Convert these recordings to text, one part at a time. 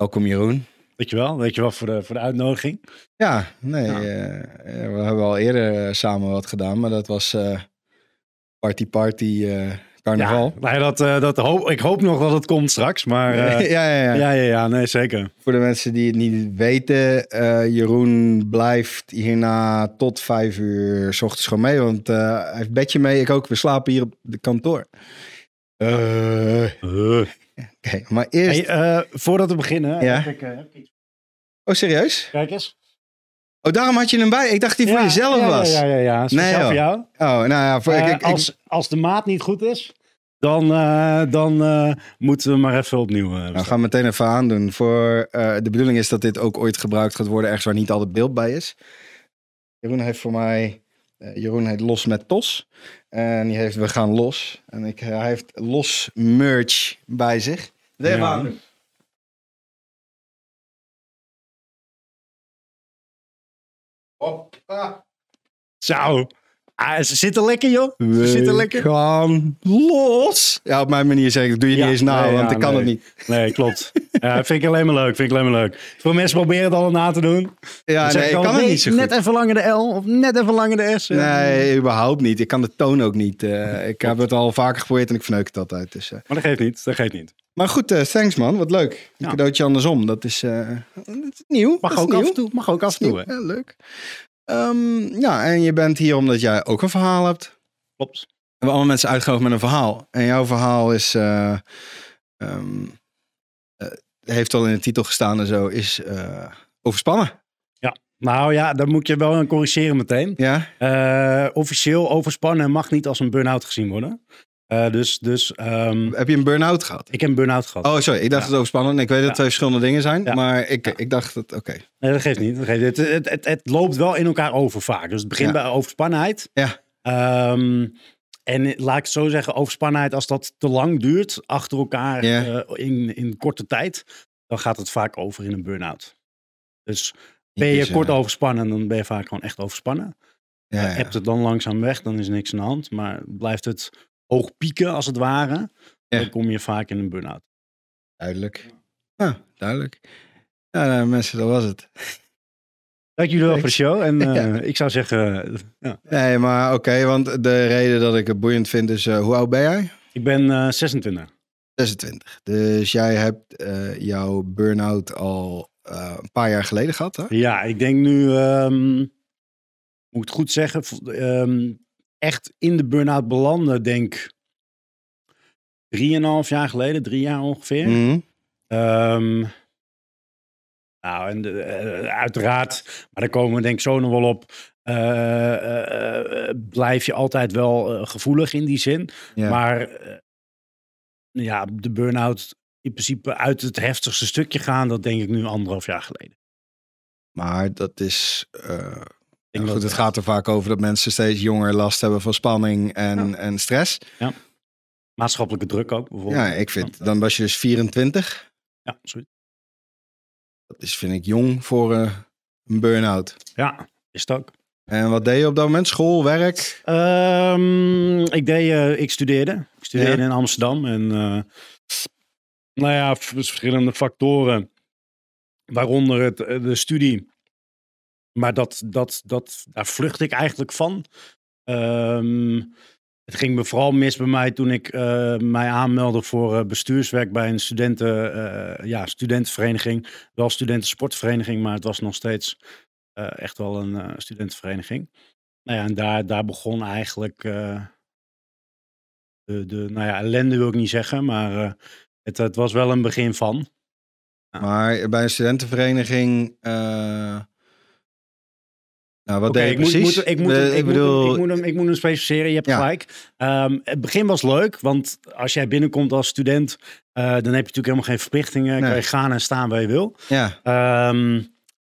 Welkom Jeroen. Dankjewel, dankjewel voor de uitnodiging. Ja, nee, ja. We hebben al eerder samen wat gedaan, maar dat was party, carnaval. Ja, ik hoop nog dat het komt straks, maar ja, nee, zeker. Voor de mensen die het niet weten, Jeroen blijft hierna tot 5 uur 's ochtends gewoon mee, want hij heeft bedje mee, ik ook. We slapen hier op de kantoor. Okay, maar eerst... Hey, voordat we beginnen... Ja. Heb ik iets... Oh, serieus? Kijk eens. Oh, daarom had je hem bij. Ik dacht die voor jezelf was. Ja. Speciaal voor jou. Oh, nou ja. Als de maat niet goed is, dan moeten we maar even opnieuw... we gaan meteen even aandoen. De bedoeling is dat dit ook ooit gebruikt gaat worden, ergens waar niet altijd beeld bij is. Jeroen heeft voor mij... Jeroen heet Los met Tos. En die heeft We Gaan Los. En hij heeft Los merch bij zich. Hoppa. Zo. Ze zitten lekker, joh. Ze zitten lekker. We gaan los. Ja, op mijn manier zeg ik, doe je niet eens na, want ik kan het niet. Nee, klopt. Ja, vind ik alleen maar leuk. Veel mensen proberen het al na te doen. Ja, nee, ik kan het niet zo goed. Net even langer de L of net even langer de S. Nee, überhaupt niet. Ik kan de toon ook niet. Ik heb het al vaker geprobeerd en ik verneuk het altijd. Dus, Maar dat geeft niet. Maar goed, thanks man. Wat leuk. Een cadeautje andersom. Dat is nieuw. Mag ook af en toe. Ja, leuk. En je bent hier omdat jij ook een verhaal hebt. Klopt. We hebben allemaal mensen uitgenodigd met een verhaal. En jouw verhaal is... heeft al in de titel gestaan en zo, is overspannen. Ja, nou ja, daar moet je wel aan corrigeren meteen. Ja? Officieel overspannen mag niet als een burn-out gezien worden. Heb je een burn-out gehad? Ik heb een burn-out gehad. Oh, sorry. Ik dacht het overspannen. Ik weet dat het twee verschillende dingen zijn. Ja. Maar ik dacht dat... Oké. Nee, dat geeft niet. Het loopt wel in elkaar over vaak. Dus het begint bij overspannenheid. Ja. En laat ik het zo zeggen. Overspannenheid, als dat te lang duurt, achter elkaar in korte tijd, dan gaat het vaak over in een burn-out. Dus ben je kort overspannen, dan ben je vaak gewoon echt overspannen. Ja, hebt het dan langzaam weg, dan is niks aan de hand. Maar blijft het hoog pieken als het ware, dan kom je vaak in een burn-out. Duidelijk. Duidelijk. Ja, mensen, dat was het. Dank jullie wel voor de show. En ik zou zeggen... Nee, maar oké, want de reden dat ik het boeiend vind is... hoe oud ben jij? Ik ben 26. 26. Dus jij hebt jouw burn-out al een paar jaar geleden gehad, hè? Ja, ik denk nu... moet ik het goed zeggen... echt in de burn-out belanden, denk 3,5 jaar geleden, 3 jaar ongeveer. Mm-hmm. Uiteraard, maar daar komen we denk ik zo nog wel op, blijf je altijd wel gevoelig in die zin. Yeah. Maar de burn-out in principe uit het heftigste stukje gaan, dat denk ik nu 1,5 jaar geleden. Maar dat is... het gaat er vaak over dat mensen steeds jonger last hebben van spanning en stress. Ja. Maatschappelijke druk ook, bijvoorbeeld. Ja, ik vind, dan was je dus 24. Ja, sorry. Dat is, vind ik, jong voor een burn-out. Ja, is het ook. En wat deed je op dat moment? School, werk? Ik studeerde. Ik studeerde in Amsterdam. En verschillende factoren. Waaronder de studie. Maar daar vlucht ik eigenlijk van. Het ging me vooral mis bij mij toen ik mij aanmeldde voor bestuurswerk bij een studentenvereniging. Wel studentensportvereniging, maar het was nog steeds echt wel een studentenvereniging. En daar begon eigenlijk ellende wil ik niet zeggen, maar het was wel een begin van. Maar bij een studentenvereniging... Nou, wat deed je precies? Ik moet hem specificeren, je hebt gelijk. Het begin was leuk, want als jij binnenkomt als student, dan heb je natuurlijk helemaal geen verplichtingen. Nee. Kan je gaan en staan waar je wil. Ja.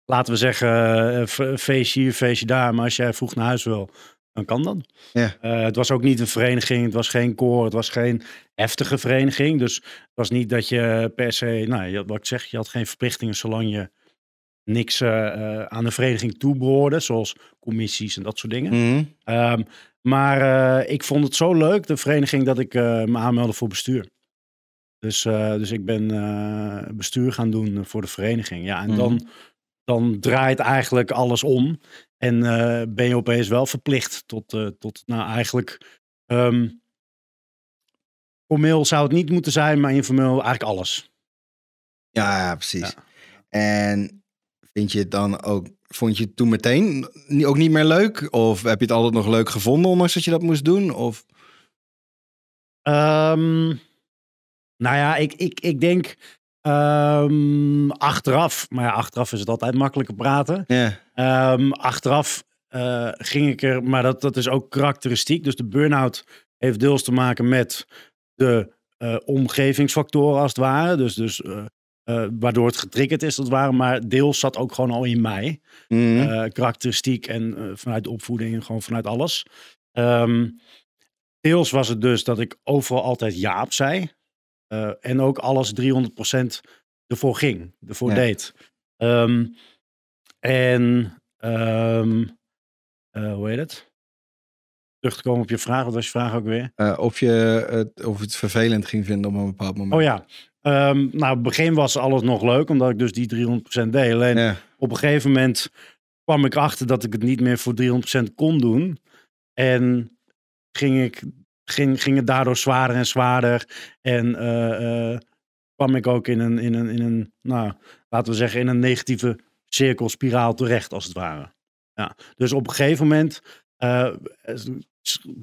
Laten we zeggen, feestje hier, feestje daar. Maar als jij vroeg naar huis wil, dan kan dat. Ja. Het was ook niet een vereniging, het was geen koor, het was geen heftige vereniging. Dus het was niet dat je per se, je had geen verplichtingen zolang je niks aan de vereniging toebehoorde, zoals commissies en dat soort dingen. Mm. Maar ik vond het zo leuk, de vereniging, dat ik me aanmeldde voor bestuur. Dus ik ben bestuur gaan doen voor de vereniging. Ja, en dan draait eigenlijk alles om. En ben je opeens wel verplicht tot nou eigenlijk... formeel zou het niet moeten zijn, maar informeel eigenlijk alles. Ja, precies. Ja. En vind je het dan ook... Vond je het toen meteen ook niet meer leuk? Of heb je het altijd nog leuk gevonden, ondanks dat je dat moest doen? Of... Nou ja, ik denk achteraf. Maar ja, achteraf is het altijd makkelijker praten. Yeah. Achteraf ging ik er... Maar dat is ook karakteristiek. Dus de burn-out heeft deels te maken met de omgevingsfactoren als het ware. Dus waardoor het getriggerd is, dat waren, maar deels zat ook gewoon al in mij. Karakteristiek en vanuit de opvoeding en gewoon vanuit alles. Deels was het dus dat ik overal altijd ja op zei. En ook alles 300% ervoor ging, ervoor deed. Hoe heet het? Terug te komen op je vraag, wat was je vraag ook weer? Of je het vervelend ging vinden op een bepaald moment. Oh ja. Nou, op het begin was alles nog leuk, omdat ik dus die 300% deed. Alleen op een gegeven moment kwam ik achter dat ik het niet meer voor 300% kon doen. En ging het daardoor zwaarder en zwaarder. En kwam ik ook in een, nou, laten we zeggen, in een negatieve cirkelspiraal terecht, als het ware. Ja. Dus op een gegeven moment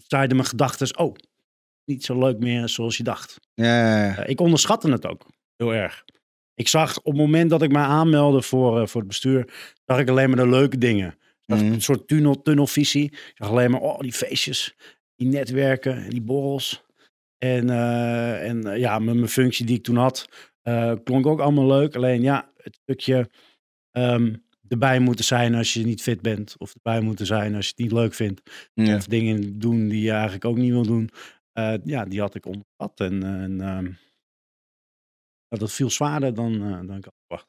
zeiden mijn gedachten, oh, niet zo leuk meer zoals je dacht. Yeah. Ik onderschatte het ook heel erg. Ik zag op het moment dat ik mij aanmeldde voor het bestuur, zag ik alleen maar de leuke dingen. Een soort tunnelvisie. Ik zag alleen maar, die feestjes, die netwerken, die borrels. En ja, mijn functie die ik toen had, klonk ook allemaal leuk. Alleen ja, het stukje erbij moeten zijn als je niet fit bent. Of erbij moeten zijn als je het niet leuk vindt. Yeah. Of dingen doen die je eigenlijk ook niet wil doen. Ja, die had ik onderschat. En dat viel zwaarder dan ik had verwacht.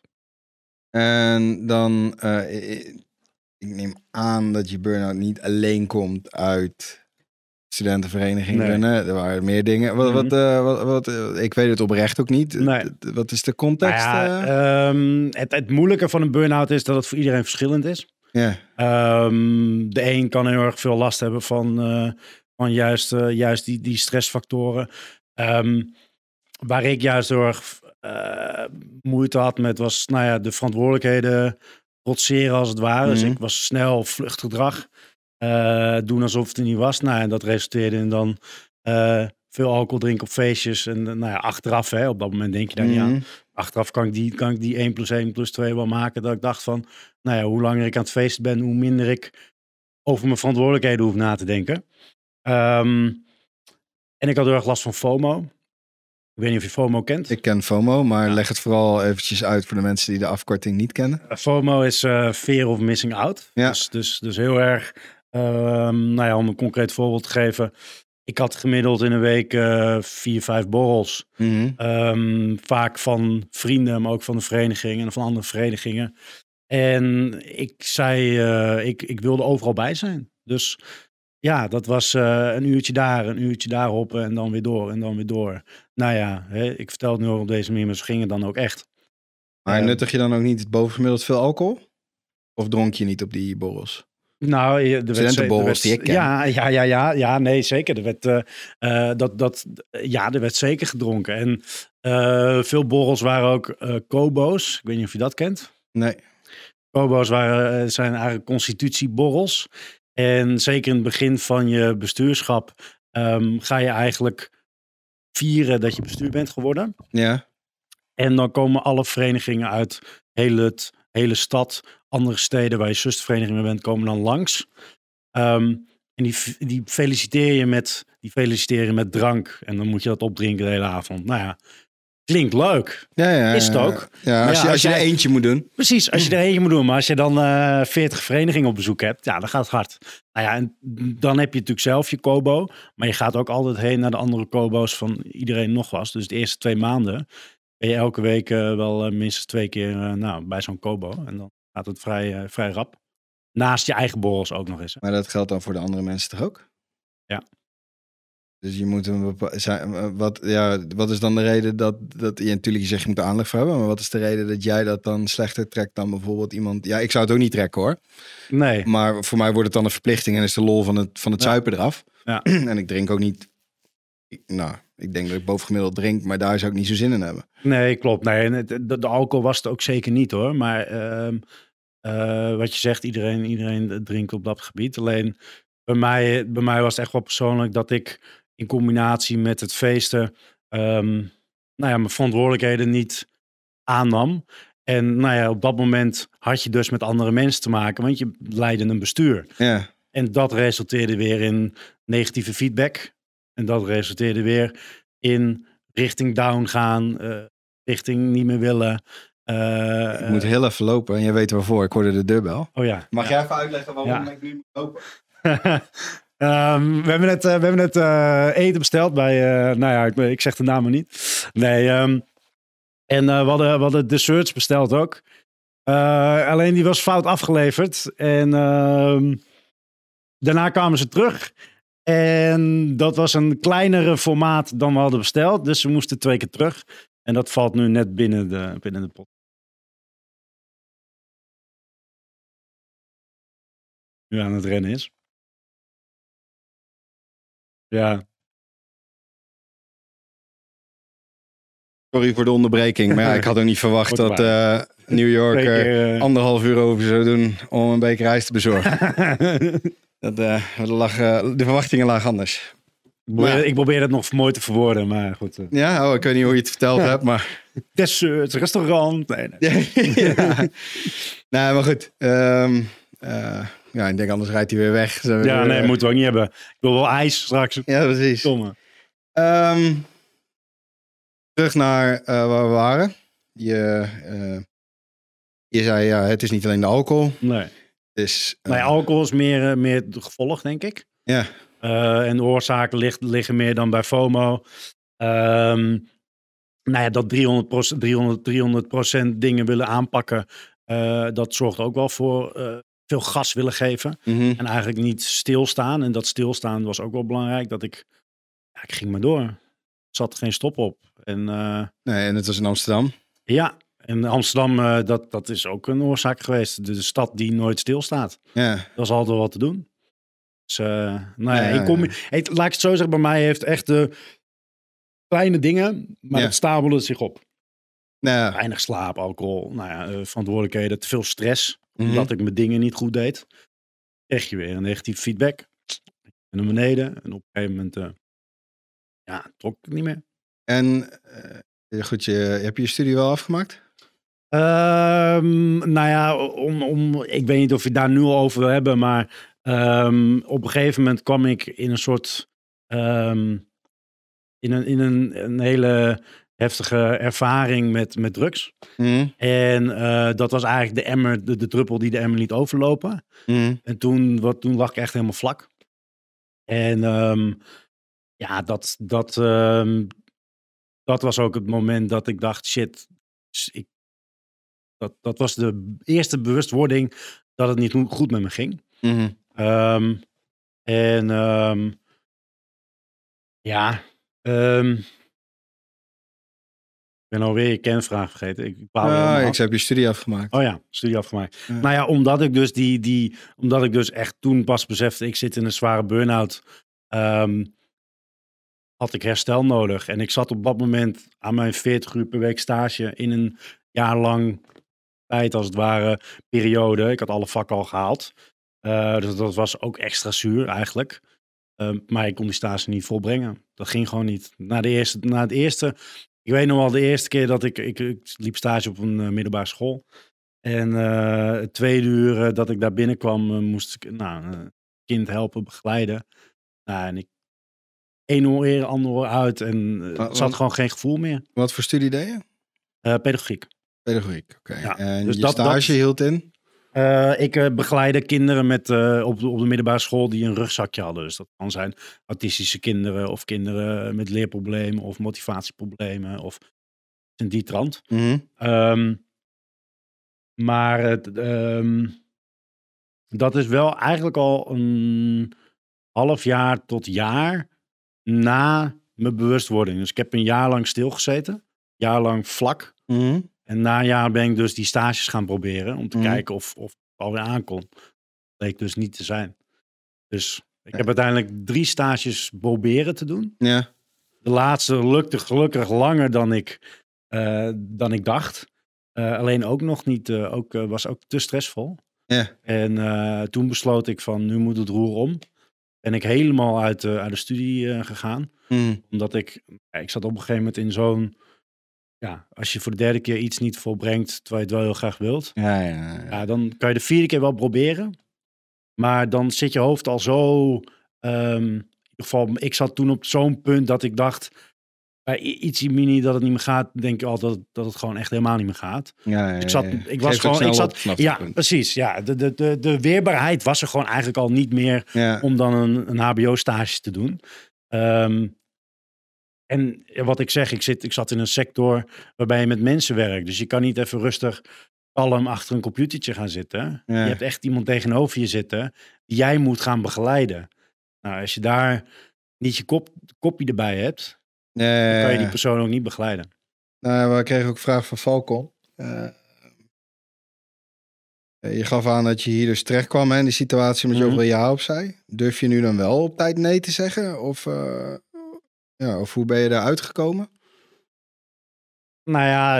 En dan, ik neem aan dat je burn-out niet alleen komt uit studentenvereniging rennen. Er waren meer dingen. Ik weet het oprecht ook niet. Nee. Wat is de context? Het moeilijke van een burn-out is dat het voor iedereen verschillend is. Yeah. De een kan heel erg veel last hebben van juist die stressfactoren. Waar ik juist heel erg moeite had met was, nou ja, de verantwoordelijkheden trotseren als het ware. Dus ik was snel vluchtgedrag. Doen alsof het er niet was. Nou, en dat resulteerde in dan veel alcohol drinken op feestjes. En nou ja, achteraf, hè, op dat moment denk je daar niet aan. Achteraf kan ik die 1 + 1 + 2 wel maken. Dat ik dacht van, nou ja, hoe langer ik aan het feest ben, hoe minder ik over mijn verantwoordelijkheden hoef na te denken. En ik had heel erg last van FOMO. Ik weet niet of je FOMO kent. Ik ken FOMO, maar leg het vooral eventjes uit voor de mensen die de afkorting niet kennen. FOMO is fear of missing out. Ja. Dus heel erg, nou ja, om een concreet voorbeeld te geven. Ik had gemiddeld in een week 4-5 borrels. Vaak van vrienden, maar ook van de vereniging en van andere verenigingen. En ik zei, ik wilde overal bij zijn. Dus ja, dat was een uurtje daar hoppen en dan weer door en dan weer door. Nou ja, hè, ik vertel het nu op deze manier, maar ze gingen dan ook echt. Maar nuttig je dan ook niet bovengemiddeld veel alcohol? Of dronk je niet op die borrels? Nou, de studentenborrels die ik ken. Ja, nee, zeker. Er werd zeker gedronken. En veel borrels waren ook kobo's. Ik weet niet of je dat kent. Nee. Kobo's zijn eigenlijk constitutieborrels. En zeker in het begin van je bestuurschap ga je eigenlijk vieren dat je bestuur bent geworden. Ja. En dan komen alle verenigingen uit hele stad, andere steden waar je zusterverenigingen bent, komen dan langs. En die feliciteren je met drank. En dan moet je dat opdrinken de hele avond. Nou ja, klinkt leuk. Ja, is het ook. Ja, als je er eentje moet doen. Precies, als je er eentje moet doen. Maar als je dan 40 verenigingen op bezoek hebt, ja, dan gaat het hard. Nou ja, en dan heb je natuurlijk zelf je kobo. Maar je gaat ook altijd heen naar de andere kobo's van iedereen nog was. Dus de eerste 2 maanden ben je elke week wel minstens 2 keer bij zo'n kobo. En dan gaat het vrij rap. Naast je eigen borrels ook nog eens. Hè. Maar dat geldt dan voor de andere mensen toch ook? Ja. Dus je moet een wat is dan de reden dat je natuurlijk je zegt je moet aanleg voor hebben, maar wat is de reden dat jij dat dan slechter trekt dan bijvoorbeeld iemand? Ja, ik zou het ook niet trekken hoor. Nee. Maar voor mij wordt het dan een verplichting en is de lol van het zuipen eraf. Ja. En ik drink ook niet. Ik denk dat ik bovengemiddeld drink, maar daar zou ik niet zo zin in hebben. Nee, klopt. Nee, de alcohol was het ook zeker niet hoor. Maar wat je zegt, iedereen drinkt op dat gebied. Alleen bij mij was het echt wel persoonlijk dat ik in combinatie met het feesten mijn verantwoordelijkheden niet aannam. En op dat moment had je dus met andere mensen te maken, want je leidde een bestuur. Ja. En dat resulteerde weer in negatieve feedback. En dat resulteerde weer in richting down gaan, richting niet meer willen. Ik moet heel even lopen en je weet waarvoor. Ik hoorde de deurbel. Oh ja. Mag jij even uitleggen waarom ik nu moet lopen? We hebben net eten besteld bij... ik zeg de naam maar niet. Nee. En we hadden desserts besteld ook. Alleen die was fout afgeleverd. En daarna kwamen ze terug. En dat was een kleinere formaat dan we hadden besteld. Dus we moesten 2 keer terug. En dat valt nu net binnen de pot. Nu aan het rennen is. Ja. Sorry voor de onderbreking. Maar ik had ook niet verwacht dat New York anderhalf uur over zou doen om een beker ijs te bezorgen. De verwachtingen lagen anders. Ik probeer dat nog mooi te verwoorden, maar goed. Ja, ik weet niet hoe je het verteld hebt, maar... Dessert, restaurant... Nee. Maar goed. Ik denk anders rijdt hij weer weg. Moeten we ook niet hebben. Ik wil wel ijs straks. Ja, precies. Terug naar waar we waren. Je zei, het is niet alleen de alcohol. Nee. Alcohol is meer het gevolg, denk ik. Ja. En de oorzaken liggen meer dan bij FOMO. Dat 300% dingen willen aanpakken, dat zorgt ook wel voor veel gas willen geven. Mm-hmm. En eigenlijk niet stilstaan. En dat stilstaan was ook wel belangrijk. Dat ik ging maar door. Er zat geen stop op. En het was in Amsterdam. Ja. En Amsterdam, dat is ook een oorzaak geweest. De stad die nooit stilstaat. Ja. Dat is altijd wat te doen. Dus, laat ik het zo zeggen. Bij mij heeft echt de kleine dingen, maar het stapelde zich op. Ja. Weinig slaap, alcohol, verantwoordelijkheden, te veel stress. Omdat ik mijn dingen niet goed deed. Echt weer een negatief feedback. En naar beneden. En op een gegeven moment trok ik niet meer. En... Goed, heb je je studie wel afgemaakt? Ik weet niet of je het daar nu al over wil hebben, maar op een gegeven moment kwam ik in een soort in een hele heftige ervaring met drugs. Mm. En dat was eigenlijk de emmer, de druppel die de emmer liet overlopen. Mm. En toen lag ik echt helemaal vlak. En dat was ook het moment dat ik dacht, shit, dat was de eerste bewustwording dat het niet goed met me ging. Mm-hmm. Ik ben alweer je kernvraag vergeten. Ik heb je studie afgemaakt. Oh ja, studie afgemaakt. Ja. Omdat ik dus echt toen pas besefte, ik zit in een zware burn-out. Had ik herstel nodig. En ik zat op dat moment aan mijn 40 uur per week stage in een jaar lang tijd als het ware periode. Ik had alle vakken al gehaald. Dus dat was ook extra zuur eigenlijk. Maar ik kon die stage niet volbrengen. Dat ging gewoon niet. Ik weet nog wel de eerste keer dat ik liep stage op een middelbare school. En het tweede uur dat ik daar binnenkwam moest ik een kind helpen begeleiden. En ik Eén oor eer, ander oor uit. En het zat gewoon geen gevoel meer. Wat voor studie deed je? Pedagogiek. Pedagogiek, oké. Ja, en dus je stage hield in? Ik begeleidde kinderen op de middelbare school die een rugzakje hadden. Dus dat kan zijn autistische kinderen of kinderen met leerproblemen of motivatieproblemen of in die trant. Mm-hmm. Dat is wel eigenlijk al een half jaar tot jaar na mijn bewustwording. Dus ik heb een jaar lang stilgezeten. Jaar lang vlak. Mm-hmm. En na een jaar ben ik dus die stages gaan proberen. Om te kijken of het alweer aankomt. Dat bleek dus niet te zijn. Dus ik heb uiteindelijk 3 stages proberen te doen. Ja. De laatste lukte gelukkig langer dan ik dacht. Alleen ook nog niet. Was ook te stressvol. Ja. En toen besloot ik van nu moet het roer om. Ben ik helemaal uit de studie gegaan. Mm. Omdat ik zat op een gegeven moment in zo'n... Ja, als je voor de 3e keer iets niet volbrengt, terwijl je het wel heel graag wilt. Ja, dan kan je de 4e keer wel proberen. Maar dan zit je hoofd al zo... in ieder geval, ik zat toen op zo'n punt dat ik dacht... Bij iets in mini dat het niet meer gaat, denk ik altijd dat het gewoon echt helemaal niet meer gaat. Ja, dus ik was gewoon. Ja, precies. Ja, de weerbaarheid was er gewoon eigenlijk al niet meer om dan een HBO-stage te doen. En wat ik zeg, ik zat in een sector waarbij je met mensen werkt. Dus je kan niet even rustig kalm achter een computertje gaan zitten. Ja. Je hebt echt iemand tegenover je zitten die jij moet gaan begeleiden. Nou, als je daar niet je kopje erbij hebt. Dan kan je die persoon ook niet begeleiden. Nou, we kregen ook vraag van Falcon. Je gaf aan dat je hier dus terecht kwam in die situatie met je ook wel ja op zei. Durf je nu dan wel op tijd nee te zeggen? Of hoe ben je daar uitgekomen? Nou ja,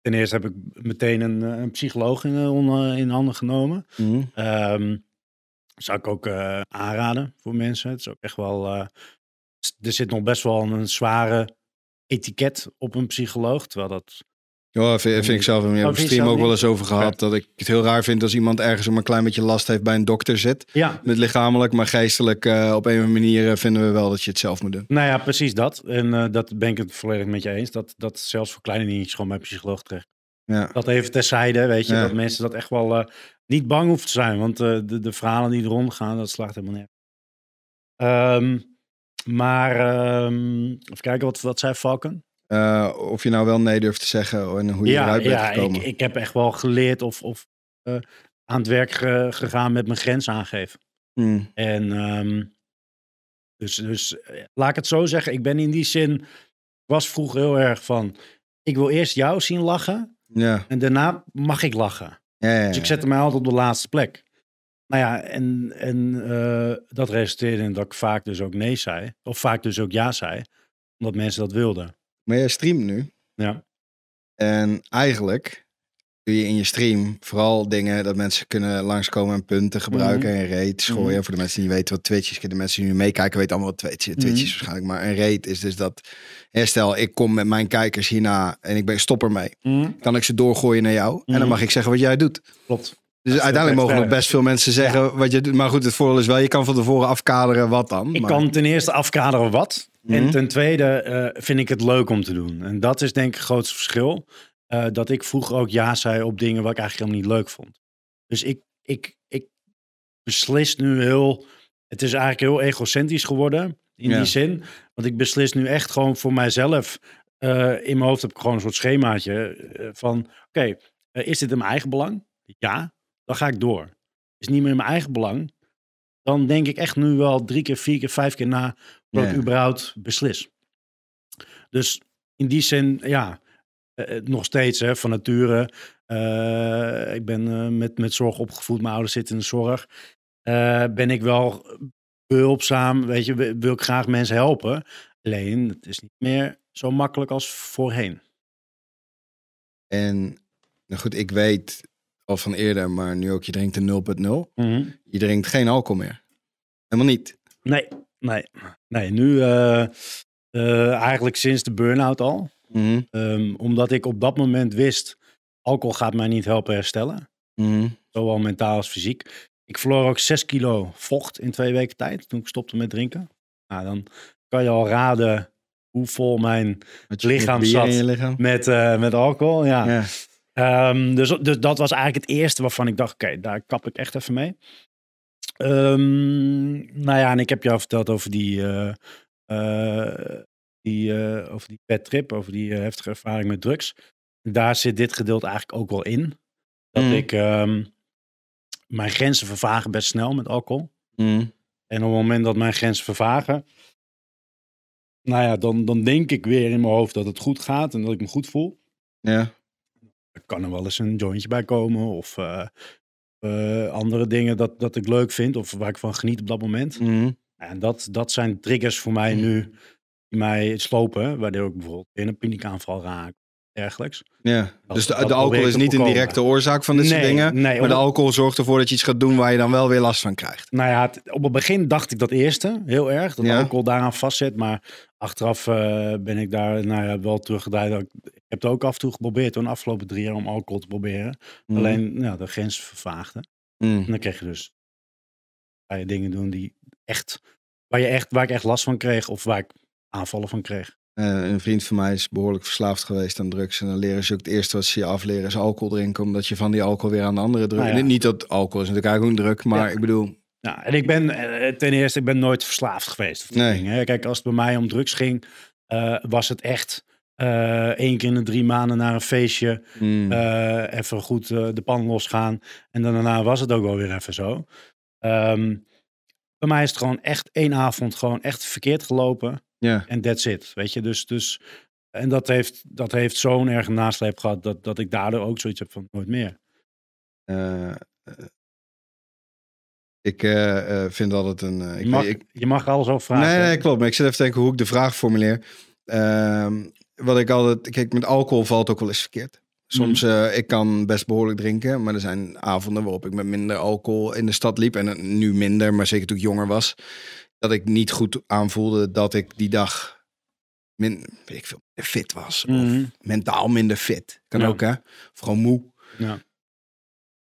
ten eerste heb ik meteen een psycholoog in handen genomen. Zou ik ook aanraden voor mensen. Het is ook echt wel... Er zit nog best wel een zware etiket op een psycholoog. Terwijl dat... Ja, vind ik zelf meer op stream ook wel eens over gehad. Dat ik het heel raar vind als iemand ergens om een klein beetje last heeft bij een dokter zit. Ja. Met lichamelijk, maar geestelijk op een manier vinden we wel dat je het zelf moet doen. Nou ja, precies dat. En dat ben ik het volledig met je eens. Dat zelfs voor kleine dingetjes gewoon bij een psycholoog terecht. Ja. Dat even terzijde, weet je. Ja. Dat mensen dat echt wel niet bang hoeven te zijn. Want de verhalen die er rondgaan, dat slaagt helemaal neer. Maar, even kijken, wat zei Falcon? Of je nou wel nee durft te zeggen en hoe je eruit bent gekomen. Ja, ik heb echt wel geleerd of aan het werk gegaan met mijn grens aangeven. Mm. En dus laat ik het zo zeggen. Ik ben in die zin, was vroeger heel erg van, ik wil eerst jou zien lachen. Ja. En daarna mag ik lachen. Ja. Dus ik zette mij altijd op de laatste plek. Nou ja, en dat resulteerde in dat ik vaak dus ook nee zei. Of vaak dus ook ja zei. Omdat mensen dat wilden. Maar jij streamt nu. Ja. En eigenlijk doe je in je stream vooral dingen dat mensen kunnen langskomen en punten gebruiken. En rates gooien. Voor de mensen die niet weten wat Twitch is. De mensen die nu meekijken weten allemaal wat Twitch is waarschijnlijk. Maar een rate is dus dat... Stel, ik kom met mijn kijkers hierna en ik stop ermee. Kan ik ze doorgooien naar jou. En dan mag ik zeggen wat jij doet. Klopt. Dus uiteindelijk mogen nog best veel mensen zeggen wat je doet. Maar goed, het voordeel is wel, je kan van tevoren afkaderen wat dan. Ik kan ten eerste afkaderen wat. En ten tweede vind ik het leuk om te doen. En dat is denk ik het grootste verschil. Dat ik vroeger ook ja zei op dingen waar ik eigenlijk helemaal niet leuk vond. Dus ik beslis nu heel... Het is eigenlijk heel egocentrisch geworden in die zin. Want ik beslis nu echt gewoon voor mijzelf. In mijn hoofd heb ik gewoon een soort schemaatje van... Oké, is dit in mijn eigen belang? Ja. Dan ga ik door. Is niet meer in mijn eigen belang. Dan denk ik echt nu wel 3 keer, 4 keer, 5 keer na dat ik überhaupt beslis. Dus in die zin, nog steeds van nature. Ik ben met zorg opgevoed. Mijn ouders zitten in de zorg. Ben ik wel behulpzaam. Weet je, wil ik graag mensen helpen. Alleen, het is niet meer zo makkelijk als voorheen. En, nou goed, ik weet... Al van eerder, maar nu ook, je drinkt een 0.0. Je drinkt geen alcohol meer. Helemaal niet. Nee. Nu eigenlijk sinds de burn-out al. Omdat ik op dat moment wist, alcohol gaat mij niet helpen herstellen. Zowel mentaal als fysiek. Ik verloor ook 6 kilo vocht in 2 weken tijd, toen ik stopte met drinken. Nou, dan kan je al raden hoe vol mijn lichaam zat met alcohol. Ja. Dus dat was eigenlijk het eerste waarvan ik dacht, oké, daar kap ik echt even mee. En ik heb jou verteld over die bad trip, over die heftige ervaring met drugs. Daar zit dit gedeelte eigenlijk ook wel in. Dat ik mijn grenzen vervagen best snel met alcohol. En op het moment dat mijn grenzen vervagen, nou ja, dan denk ik weer in mijn hoofd dat het goed gaat en dat ik me goed voel. Ja. Er kan er wel eens een jointje bij komen of andere dingen dat ik leuk vind of waar ik van geniet op dat moment. Mm-hmm. En dat zijn triggers voor mij nu die mij slopen, waardoor ik bijvoorbeeld in een paniekaanval raak. Dergelijks. Ja. Dus de alcohol is niet een directe oorzaak van dit soort dingen. Nee, maar de alcohol zorgt ervoor dat je iets gaat doen waar je dan wel weer last van krijgt. Nou ja, op het begin dacht ik dat eerste heel erg. Dat alcohol daaraan vastzet. Maar achteraf ben ik daar wel teruggedraaid. Ik heb het ook af en toe geprobeerd. De afgelopen 3 jaar om alcohol te proberen. Mm. Alleen de grens vervaagde. Mm. En dan kreeg je dus dingen doen die waar ik echt last van kreeg. Of waar ik aanvallen van kreeg. Een vriend van mij is behoorlijk verslaafd geweest aan drugs. En dan leren ze ook het eerste wat ze je afleren is alcohol drinken. Omdat je van die alcohol weer aan de andere drugs... Nou ja. Niet dat alcohol is natuurlijk ook een drug, maar ik bedoel... Ja, en ik ben ten eerste nooit verslaafd geweest. Nee. Kijk, als het bij mij om drugs ging, was het echt 1 keer in de 3 maanden naar een feestje. Mm. Even goed de pan losgaan. En daarna was het ook wel weer even zo. Bij mij is het gewoon echt 1 avond gewoon echt verkeerd gelopen. Ja. En that's it, weet je. Dus, en dat heeft zo'n erg nasleep gehad dat ik daardoor ook zoiets heb van nooit meer. Ik vind altijd een... je mag alles ook vragen. Nee, klopt. Maar ik zit even te denken hoe ik de vraag formuleer. Wat ik altijd... Kijk, met alcohol valt ook wel eens verkeerd. Soms, ik kan best behoorlijk drinken, maar er zijn avonden waarop ik met minder alcohol in de stad liep. En nu minder, maar zeker toen ik jonger was. Dat ik niet goed aanvoelde dat ik die dag minder fit was. Of mentaal minder fit. Kan ook, hè? Of gewoon moe. Ja.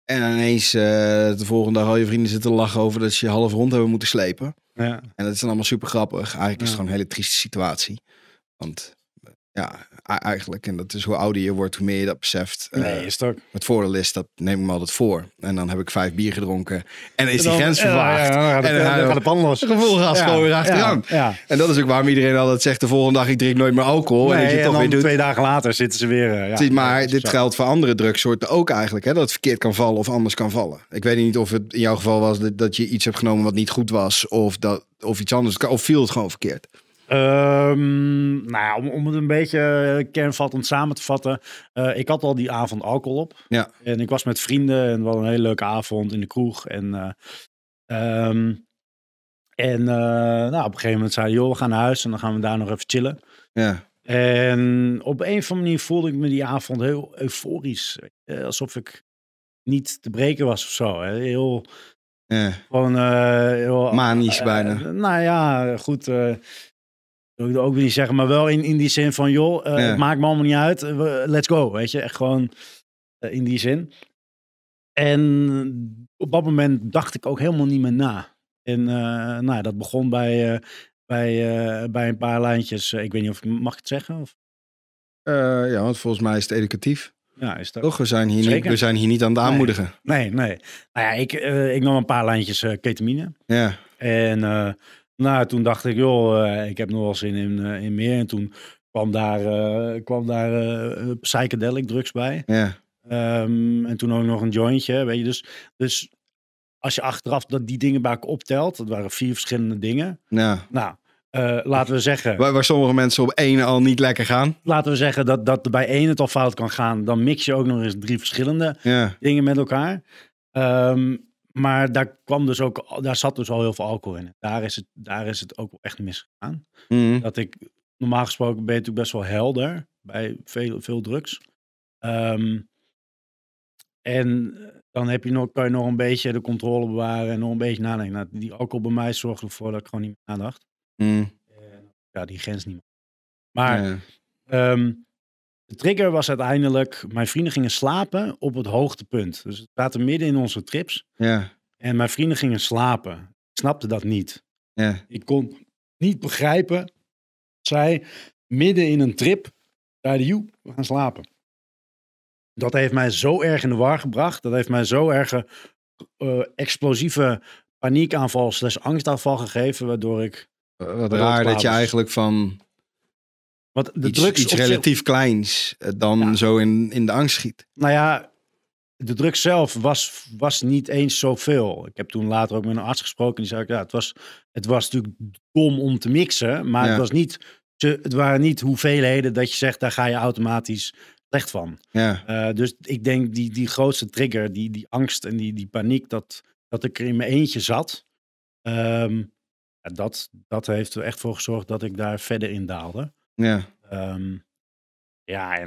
En ineens de volgende dag al je vrienden zitten lachen over dat ze je half rond hebben moeten slepen. Ja. En dat is dan allemaal super grappig. Eigenlijk is het gewoon een hele trieste situatie. Want ja, eigenlijk. En dat is hoe ouder je wordt, hoe meer je dat beseft. Nee, is het ook. Het voordeel is, dat neem ik me altijd voor. En dan heb ik 5 bier gedronken. En is die grens vervaagd. En dan gaat de pan los. Gevoelgas gewoon weer achteraan. Ja. En dat is ook waarom iedereen altijd zegt, de volgende dag, ik drink nooit meer alcohol. Nee, en dat je toch weer doet. 2 dagen later zitten ze weer. Maar dit geldt voor andere drugssoorten ook eigenlijk. Hè, dat het verkeerd kan vallen of anders kan vallen. Ik weet niet of het in jouw geval was dat je iets hebt genomen wat niet goed was. Of iets anders. Of viel het gewoon verkeerd. Om het een beetje kernvattend samen te vatten. Ik had al die avond alcohol op. Ja. En ik was met vrienden en we hadden een hele leuke avond in de kroeg. Op een gegeven moment zei hij, joh, we gaan naar huis en dan gaan we daar nog even chillen. Ja. En op een of andere manier voelde ik me die avond heel euforisch. Alsof ik niet te breken was of zo. Heel... Ja. Gewoon... heel, manisch bijna. Goed... wil ik ook weer niet zeggen, maar wel in die zin van... joh, het maakt me allemaal niet uit. Let's go, weet je. Echt gewoon in die zin. En op dat moment dacht ik ook helemaal niet meer na. En dat begon bij een paar lijntjes. Ik weet niet of... Mag ik het zeggen? Of? Ja, want volgens mij is het educatief. Ja, is dat... Toch, we zijn hier niet aan het aanmoedigen. Nee. Nou ja, ik nam een paar lijntjes ketamine. Ja. En... toen dacht ik, joh, ik heb nog wel zin in meer. En toen kwam daar psychedelic drugs bij. Ja. En toen ook nog een jointje, weet je. Dus als je achteraf die dingen bij elkaar optelt, dat waren 4 verschillende dingen. Ja. Laten we zeggen... Waar sommige mensen op 1 al niet lekker gaan. Laten we zeggen dat er bij 1 het al fout kan gaan. Dan mix je ook nog eens 3 verschillende dingen met elkaar. Maar daar zat dus al heel veel alcohol in. Daar is het ook echt misgegaan. Mm. Dat ik, normaal gesproken ben je natuurlijk best wel helder bij veel drugs. En dan kan je nog een beetje de controle bewaren en nog een beetje nadenken. Die alcohol bij mij zorgde ervoor dat ik gewoon niet meer nadacht. Mm. Ja, die grens niet meer. Maar de trigger was uiteindelijk... Mijn vrienden gingen slapen op het hoogtepunt. Dus we zaten midden in onze trips. Ja. En mijn vrienden gingen slapen. Ik snapte dat niet. Ja. Ik kon niet begrijpen dat zij midden in een trip zeiden, joe, we gaan slapen. Dat heeft mij zo erg in de war gebracht. Dat heeft mij zo erg explosieve paniekaanval / angstaanval gegeven, waardoor ik... Wat raar dat je eigenlijk van... Want de drugs relatief kleins dan zo in de angst schiet. Nou ja, de druk zelf was niet eens zoveel. Ik heb toen later ook met een arts gesproken. En die zei, het was natuurlijk dom om te mixen. Maar het was niet... Het waren niet hoeveelheden dat je zegt, daar ga je automatisch slecht van. Ja. Dus ik denk die grootste trigger, die angst en die paniek dat ik er in mijn eentje zat. Dat heeft er echt voor gezorgd dat ik daar verder in daalde. Ja,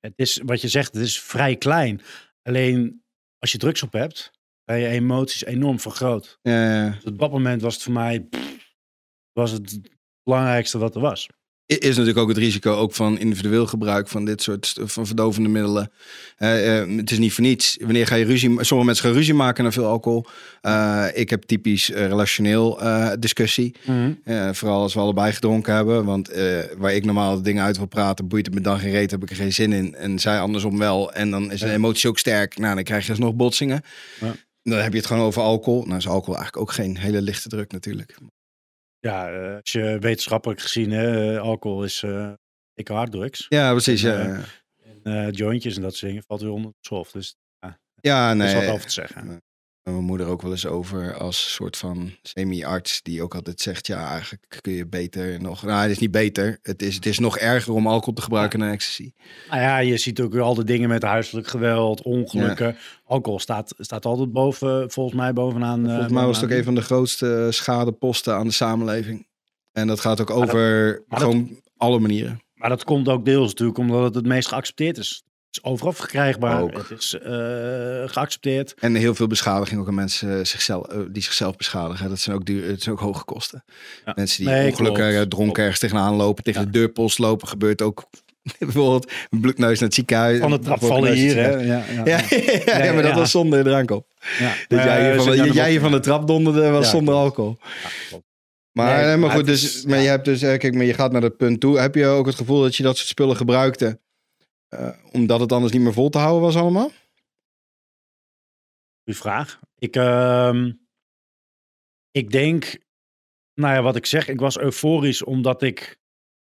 het is wat je zegt, het is vrij klein. Alleen als je drugs op hebt, zijn je emoties enorm vergroot. Ja. Dus op dat moment was het voor mij... belangrijkste wat er was. Is natuurlijk ook het risico ook van individueel gebruik van dit soort van verdovende middelen. Het is niet voor niets. Wanneer ga je ruzie... Sommige mensen gaan ruzie maken naar veel alcohol. Ik heb typisch relationeel discussie. Mm-hmm. Vooral als we allebei gedronken hebben. Want waar ik normaal dingen uit wil praten, boeit het me dan geen reet, heb ik er geen zin in. En zij andersom wel. En dan is de emotie ook sterk. Nou, dan krijg je alsnog botsingen. Ja. Dan heb je het gewoon over alcohol. Nou, is alcohol eigenlijk ook geen hele lichte druk natuurlijk. Ja, als je wetenschappelijk gezien, alcohol is dikke harddrugs. Ja, precies. En jointjes en dat soort dingen valt weer onder het soft. Dus nee, is wat over te zeggen. Mijn moeder ook wel eens over als soort van semi-arts die ook altijd zegt, ja, eigenlijk kun je beter nog... Nou, het is niet beter. Het is nog erger om alcohol te gebruiken dan ecstasy. Nou ja, je ziet ook al de dingen met huiselijk geweld, ongelukken. Ja. Alcohol staat altijd volgens mij bovenaan. Volgens mij was het ook een van de grootste schadeposten aan de samenleving. En dat gaat ook over gewoon alle manieren. Maar dat komt ook deels natuurlijk omdat het meest geaccepteerd is. Het is overal verkrijgbaar. Ook. Het is geaccepteerd. En heel veel beschadiging ook aan mensen die zichzelf beschadigen. Dat zijn ook duur, het zijn ook hoge kosten. Ja. Mensen die ongelukkig dronken ergens tegenaan lopen, tegen de deurpost lopen, gebeurt ook bijvoorbeeld een bloedneus naar het ziekenhuis. Van het trap vallen hier, hè? Ja, maar dat was zonder drank op. Ja. Dat jij je van de trap donderde was zonder alcohol. Ja, klopt. Maar goed, dus, maar je hebt dus, kijk, maar je gaat naar dat punt toe. Heb je ook het gevoel dat je dat soort spullen gebruikte? Omdat het anders niet meer vol te houden was allemaal? Goeie vraag. Ik denk... Nou ja, wat ik zeg. Ik was euforisch omdat ik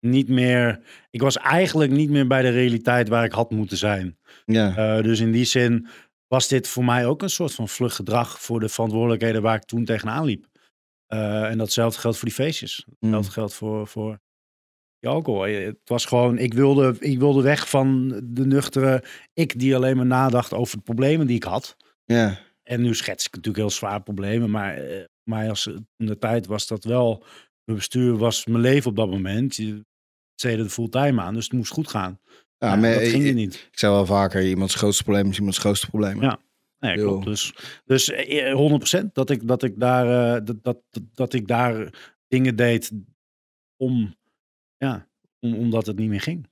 niet meer... Ik was eigenlijk niet meer bij de realiteit waar ik had moeten zijn. Ja. Dus in die zin was dit voor mij ook een soort van vlug gedrag voor de verantwoordelijkheden waar ik toen tegenaan liep. En datzelfde geldt voor die feestjes. Dat geldt voor ja, alcohol. Het was gewoon, ik wilde weg van de nuchtere ik die alleen maar nadacht over de problemen die ik had. Ja. En nu schets ik natuurlijk heel zwaar problemen, maar als in de tijd was dat wel, mijn bestuur was mijn leven op dat moment. Je steedde de fulltime aan, dus het moest goed gaan. Ja, maar dat ging er niet. Ik zei wel vaker, iemands grootste probleem is iemands grootste probleem. Ja, nee, klopt. Dus 100% dat ik daar dingen deed om... Ja, omdat het niet meer ging.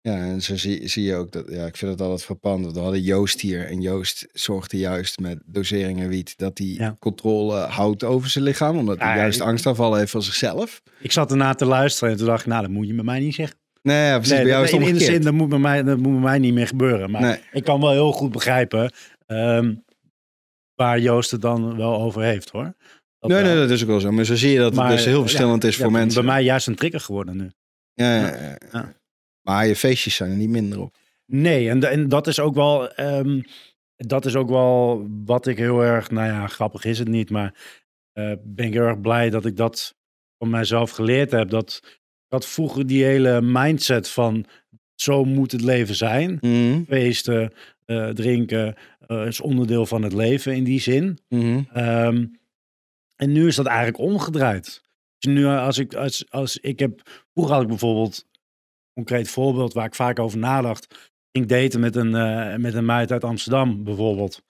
Ja, en zo zie je ook dat. Ja, ik vind het altijd verpand. Want we hadden Joost hier. En Joost zorgde juist met doseringen wiet dat hij controle houdt over zijn lichaam. Omdat hij juist angstaanvallen heeft van zichzelf. Ik zat erna te luisteren en toen dacht ik, nou, dat moet je met mij niet zeggen. Nee, ja, precies. Nee, bij jou is het omgekeerd. In de zin, dat moet bij mij niet meer gebeuren. Maar ik kan wel heel goed begrijpen waar Joost het dan wel over heeft, hoor. Nee, dat is ook wel zo. Maar zo zie je dat het dus heel verschillend is voor mensen. Bij mij juist een trigger geworden nu. Ja. Maar je feestjes zijn er niet minder op. Nee, en dat is ook wel... wat ik heel erg... Nou ja, grappig is het niet, maar... ben ik heel erg blij dat ik dat van mijzelf geleerd heb. Dat vroeger die hele mindset van... Zo moet het leven zijn. Mm-hmm. Feesten, drinken... is onderdeel van het leven in die zin. Mm-hmm. En nu is dat eigenlijk omgedraaid. Dus nu als ik heb... Vroeger had ik bijvoorbeeld een concreet voorbeeld waar ik vaak over nadacht. Ik daten met een meid uit Amsterdam bijvoorbeeld.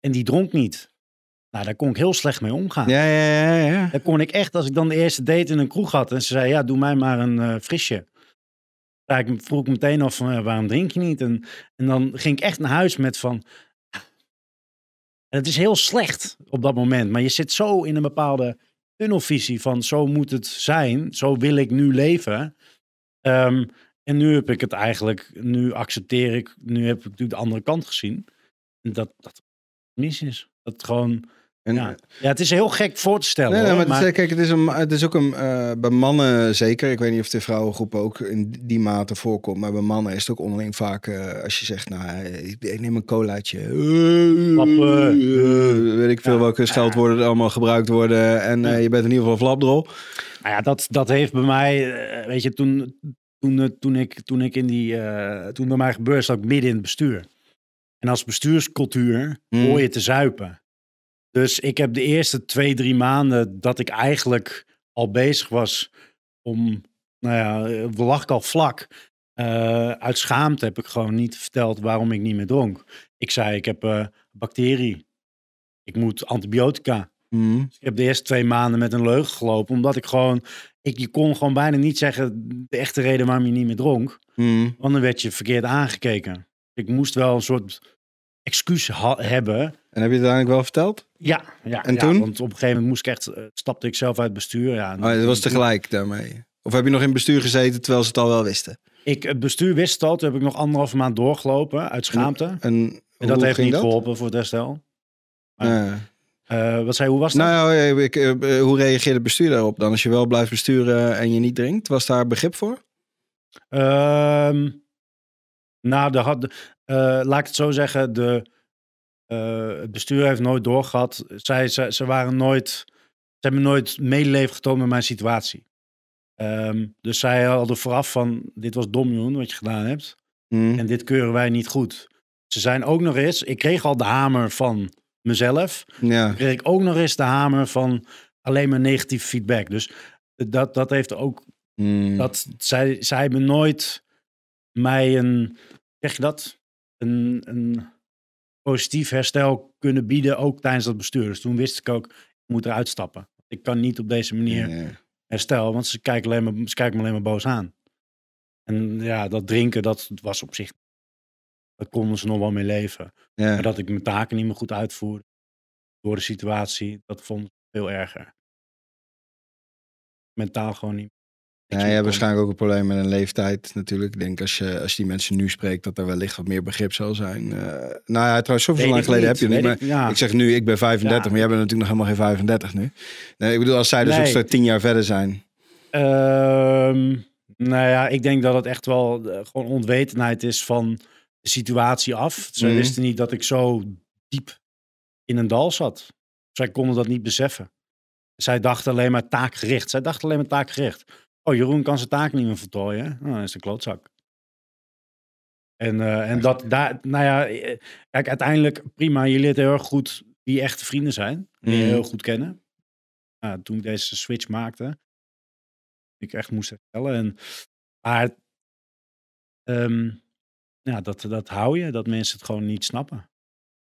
En die dronk niet. Nou, daar kon ik heel slecht mee omgaan. Ja. Daar kon ik echt, als ik dan de eerste date in een kroeg had en ze zei, ja, doe mij maar een frisje. Daar vroeg ik meteen af van, waarom drink je niet? En dan ging ik echt naar huis met van... En het is heel slecht op dat moment. Maar je zit zo in een bepaalde tunnelvisie van zo moet het zijn. Zo wil ik nu leven. En nu heb ik het eigenlijk, nu accepteer ik, nu heb ik de andere kant gezien. En dat mis is. Dat gewoon, En, ja, het is heel gek voor te stellen. Nee, hoor, maar het is ook een bij mannen zeker. Ik weet niet of de vrouwengroepen ook in die mate voorkomt. Maar bij mannen is het ook onderling vaak... als je zegt, nou, ik neem een colaatje. Weet ik veel welke scheldwoorden er allemaal gebruikt worden. En je bent in ieder geval een flapdrol. Nou ja, dat heeft bij mij... weet je, toen bij mij gebeurde, zat ik midden in het bestuur. En als bestuurscultuur hoor je te zuipen. Dus ik heb de eerste 2-3 maanden dat ik eigenlijk al bezig was om, lag ik al vlak. Uit schaamte heb ik gewoon niet verteld waarom ik niet meer dronk. Ik zei, ik heb bacterie. Ik moet antibiotica. Dus ik heb de eerste 2 maanden met een leugen gelopen, omdat ik gewoon... Je kon gewoon bijna niet zeggen de echte reden waarom je niet meer dronk. Want dan werd je verkeerd aangekeken. Ik moest wel een soort excuus hebben. En heb je het eigenlijk wel verteld? Ja. En toen? Want op een gegeven moment stapte ik zelf uit het bestuur. Ja, dat was tegelijk daarmee. Of heb je nog in het bestuur gezeten terwijl ze het al wel wisten? Het bestuur wist het al. Toen heb ik nog 1,5 maand doorgelopen uit schaamte. En dat heeft niet geholpen voor het herstel. Wat zei, hoe was dat? Hoe reageerde het bestuur daarop dan? Als je wel blijft besturen en je niet drinkt, was daar begrip voor? Laat ik het zo zeggen, het bestuur heeft nooit doorgehad. Ze hebben nooit medeleven getoond met mijn situatie. Dus zij hadden vooraf van, dit was dom, Jeroen, wat je gedaan hebt. En dit keuren wij niet goed. Ze zijn ook nog eens, ik kreeg al de hamer van mezelf. Ja. Kreeg ik ook nog eens de hamer van alleen maar negatieve feedback. Dus dat heeft ook, zij hebben nooit mij een... Zeg je dat? Een positief herstel kunnen bieden, ook tijdens dat bestuur. Dus toen wist ik ook, ik moet eruit stappen. Ik kan niet op deze manier herstel, want ze kijken me alleen maar boos aan. En ja, dat drinken, dat was op zich... Daar konden ze nog wel mee leven. Ja. Maar dat ik mijn taken niet meer goed uitvoerde door de situatie, dat vond ik veel erger. Mentaal gewoon niet. Ja, je hebt waarschijnlijk ook een probleem met een leeftijd natuurlijk. Ik denk als je die mensen nu spreekt, dat er wellicht wat meer begrip zal zijn. Trouwens, zoveel lang geleden heb je het niet. Ik zeg nu, ik ben 35, maar jij bent natuurlijk nog helemaal geen 35 nu. Nee, ik bedoel, als zij dus ook 10 jaar verder zijn. Ik denk dat het echt wel gewoon onwetendheid is van de situatie af. Zij wisten niet dat ik zo diep in een dal zat. Zij konden dat niet beseffen. Zij dachten alleen maar taakgericht. Oh, Jeroen kan zijn taak niet meer voltooien. Oh, dat is een klootzak. En dat, daar, kijk, uiteindelijk prima. Je leert heel erg goed wie echte vrienden zijn. Die je heel goed kennen. Nou, toen ik deze switch maakte, ik echt moest herstellen. Dat hou je, dat mensen het gewoon niet snappen.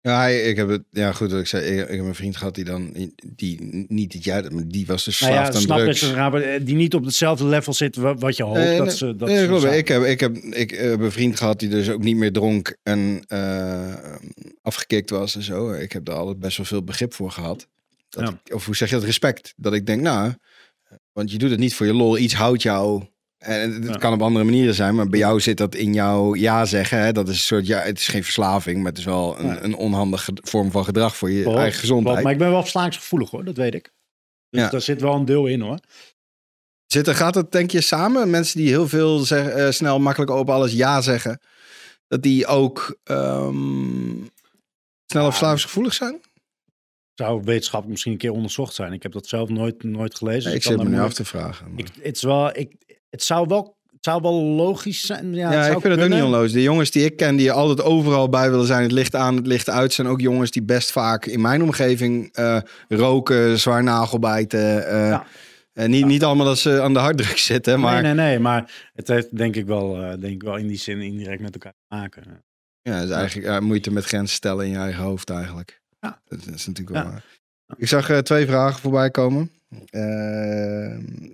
Ja, ik heb het. Ja, goed. Wat ik zei, ik heb een vriend gehad die niet dit jaar, maar die was dus verslaafd aan drugs. Die niet op hetzelfde level zit wat je hoopt Ik heb een vriend gehad die dus ook niet meer dronk en afgekikt was en zo. Ik heb daar altijd best wel veel begrip voor gehad. Of hoe zeg je dat? Respect. Dat ik denk, want je doet het niet voor je lol. Iets houdt jou. En het kan op andere manieren zijn, maar bij jou zit dat in jouw ja zeggen. Hè? Dat is een soort, het is geen verslaving, maar het is wel een onhandige vorm van gedrag voor je eigen gezondheid. Maar ik ben wel verslavingsgevoelig hoor, dat weet ik. Dus daar zit wel een deel in hoor. Gaat het denk je samen? Mensen die heel veel snel makkelijk op alles ja zeggen, dat die ook snel verslavingsgevoelig zijn? Zou wetenschappelijk misschien een keer onderzocht zijn. Ik heb dat zelf nooit gelezen. Nee, ik zit me nu af te vragen. Het zou wel logisch zijn. Ja, ik vind het ook niet onlogisch. De jongens die ik ken, die altijd overal bij willen zijn, het licht aan, het licht uit, zijn ook jongens die best vaak in mijn omgeving roken, zwaar nagelbijten. Niet allemaal dat ze aan de harddrugs zitten. Maar... Nee, maar het heeft denk ik wel in die zin indirect met elkaar te maken. Ja, het is eigenlijk moeite met grenzen stellen in je eigen hoofd eigenlijk. Ja. Dat is natuurlijk wel waar. Ik zag 2 vragen voorbij komen.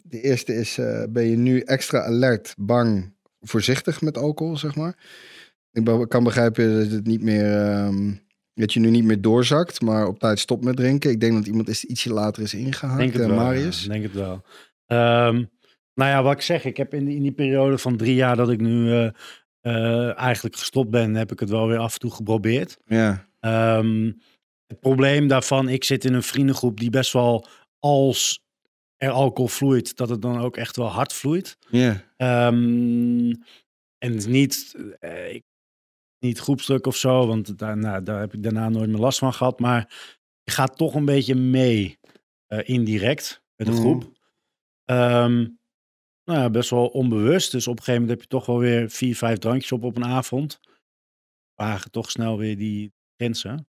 De eerste is, ben je nu extra alert, bang, voorzichtig met alcohol, zeg maar? Ik kan begrijpen dat het niet meer, dat je nu niet meer doorzakt, maar op tijd stopt met drinken. Ik denk dat iemand ietsje later is ingehaald. Denk het wel, Marius. Ja, denk het wel. Wat ik zeg, ik heb in die periode van 3 jaar dat ik nu eigenlijk gestopt ben, heb ik het wel weer af en toe geprobeerd. Ja. Het probleem daarvan, ik zit in een vriendengroep die best wel, als er alcohol vloeit, dat het dan ook echt wel hard vloeit. Ja. Yeah. En niet groepsdruk of zo, want daar heb ik daarna nooit meer last van gehad. Maar je gaat toch een beetje mee, indirect, met de groep. Nou ja, best wel onbewust. Dus op een gegeven moment heb je toch wel weer 4-5 drankjes op een avond. Wagen toch snel weer die grenzen.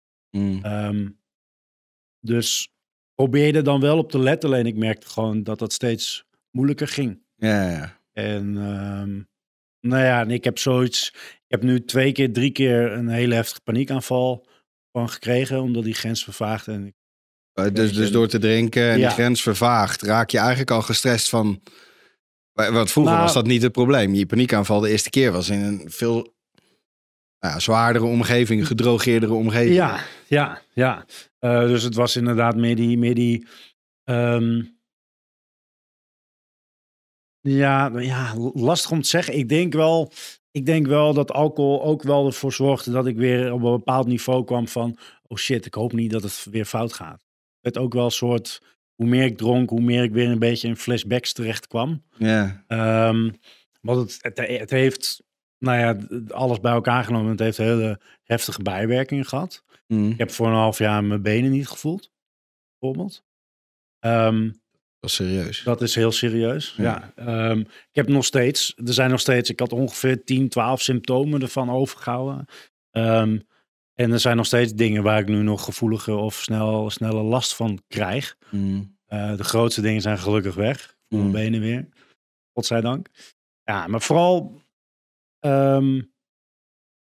Dus probeer er dan wel op te letten. Alleen ik merkte gewoon dat dat steeds moeilijker ging. Ja. En nou ja, en ik heb zoiets... Ik heb nu 3 keer een hele heftige paniekaanval van gekregen, omdat die grens vervaagt. En dus door te drinken en de grens vervaagt, raak je eigenlijk al gestrest van... Want vroeger was dat niet het probleem. Je paniekaanval de eerste keer was in een veel zwaardere omgeving, gedrogeerdere omgeving. Ja. Dus het was inderdaad meer die lastig om te zeggen. Ik denk wel dat alcohol ook wel ervoor zorgde dat ik weer op een bepaald niveau kwam van... oh shit, ik hoop niet dat het weer fout gaat. Het werd ook wel een soort... hoe meer ik dronk, hoe meer ik weer een beetje in flashbacks terecht kwam. Ja. Want het heeft... nou ja, alles bij elkaar genomen. Het heeft hele heftige bijwerkingen gehad. Ik heb voor een half jaar mijn benen niet gevoeld. Bijvoorbeeld. Dat is serieus. Dat is heel serieus, ja. Ik heb nog steeds... ik had ongeveer 10-12 symptomen ervan overgehouden. En er zijn nog steeds dingen waar ik nu nog gevoeliger of snelle last van krijg. De grootste dingen zijn gelukkig weg. Mijn benen weer. Godzijdank. Ja, maar vooral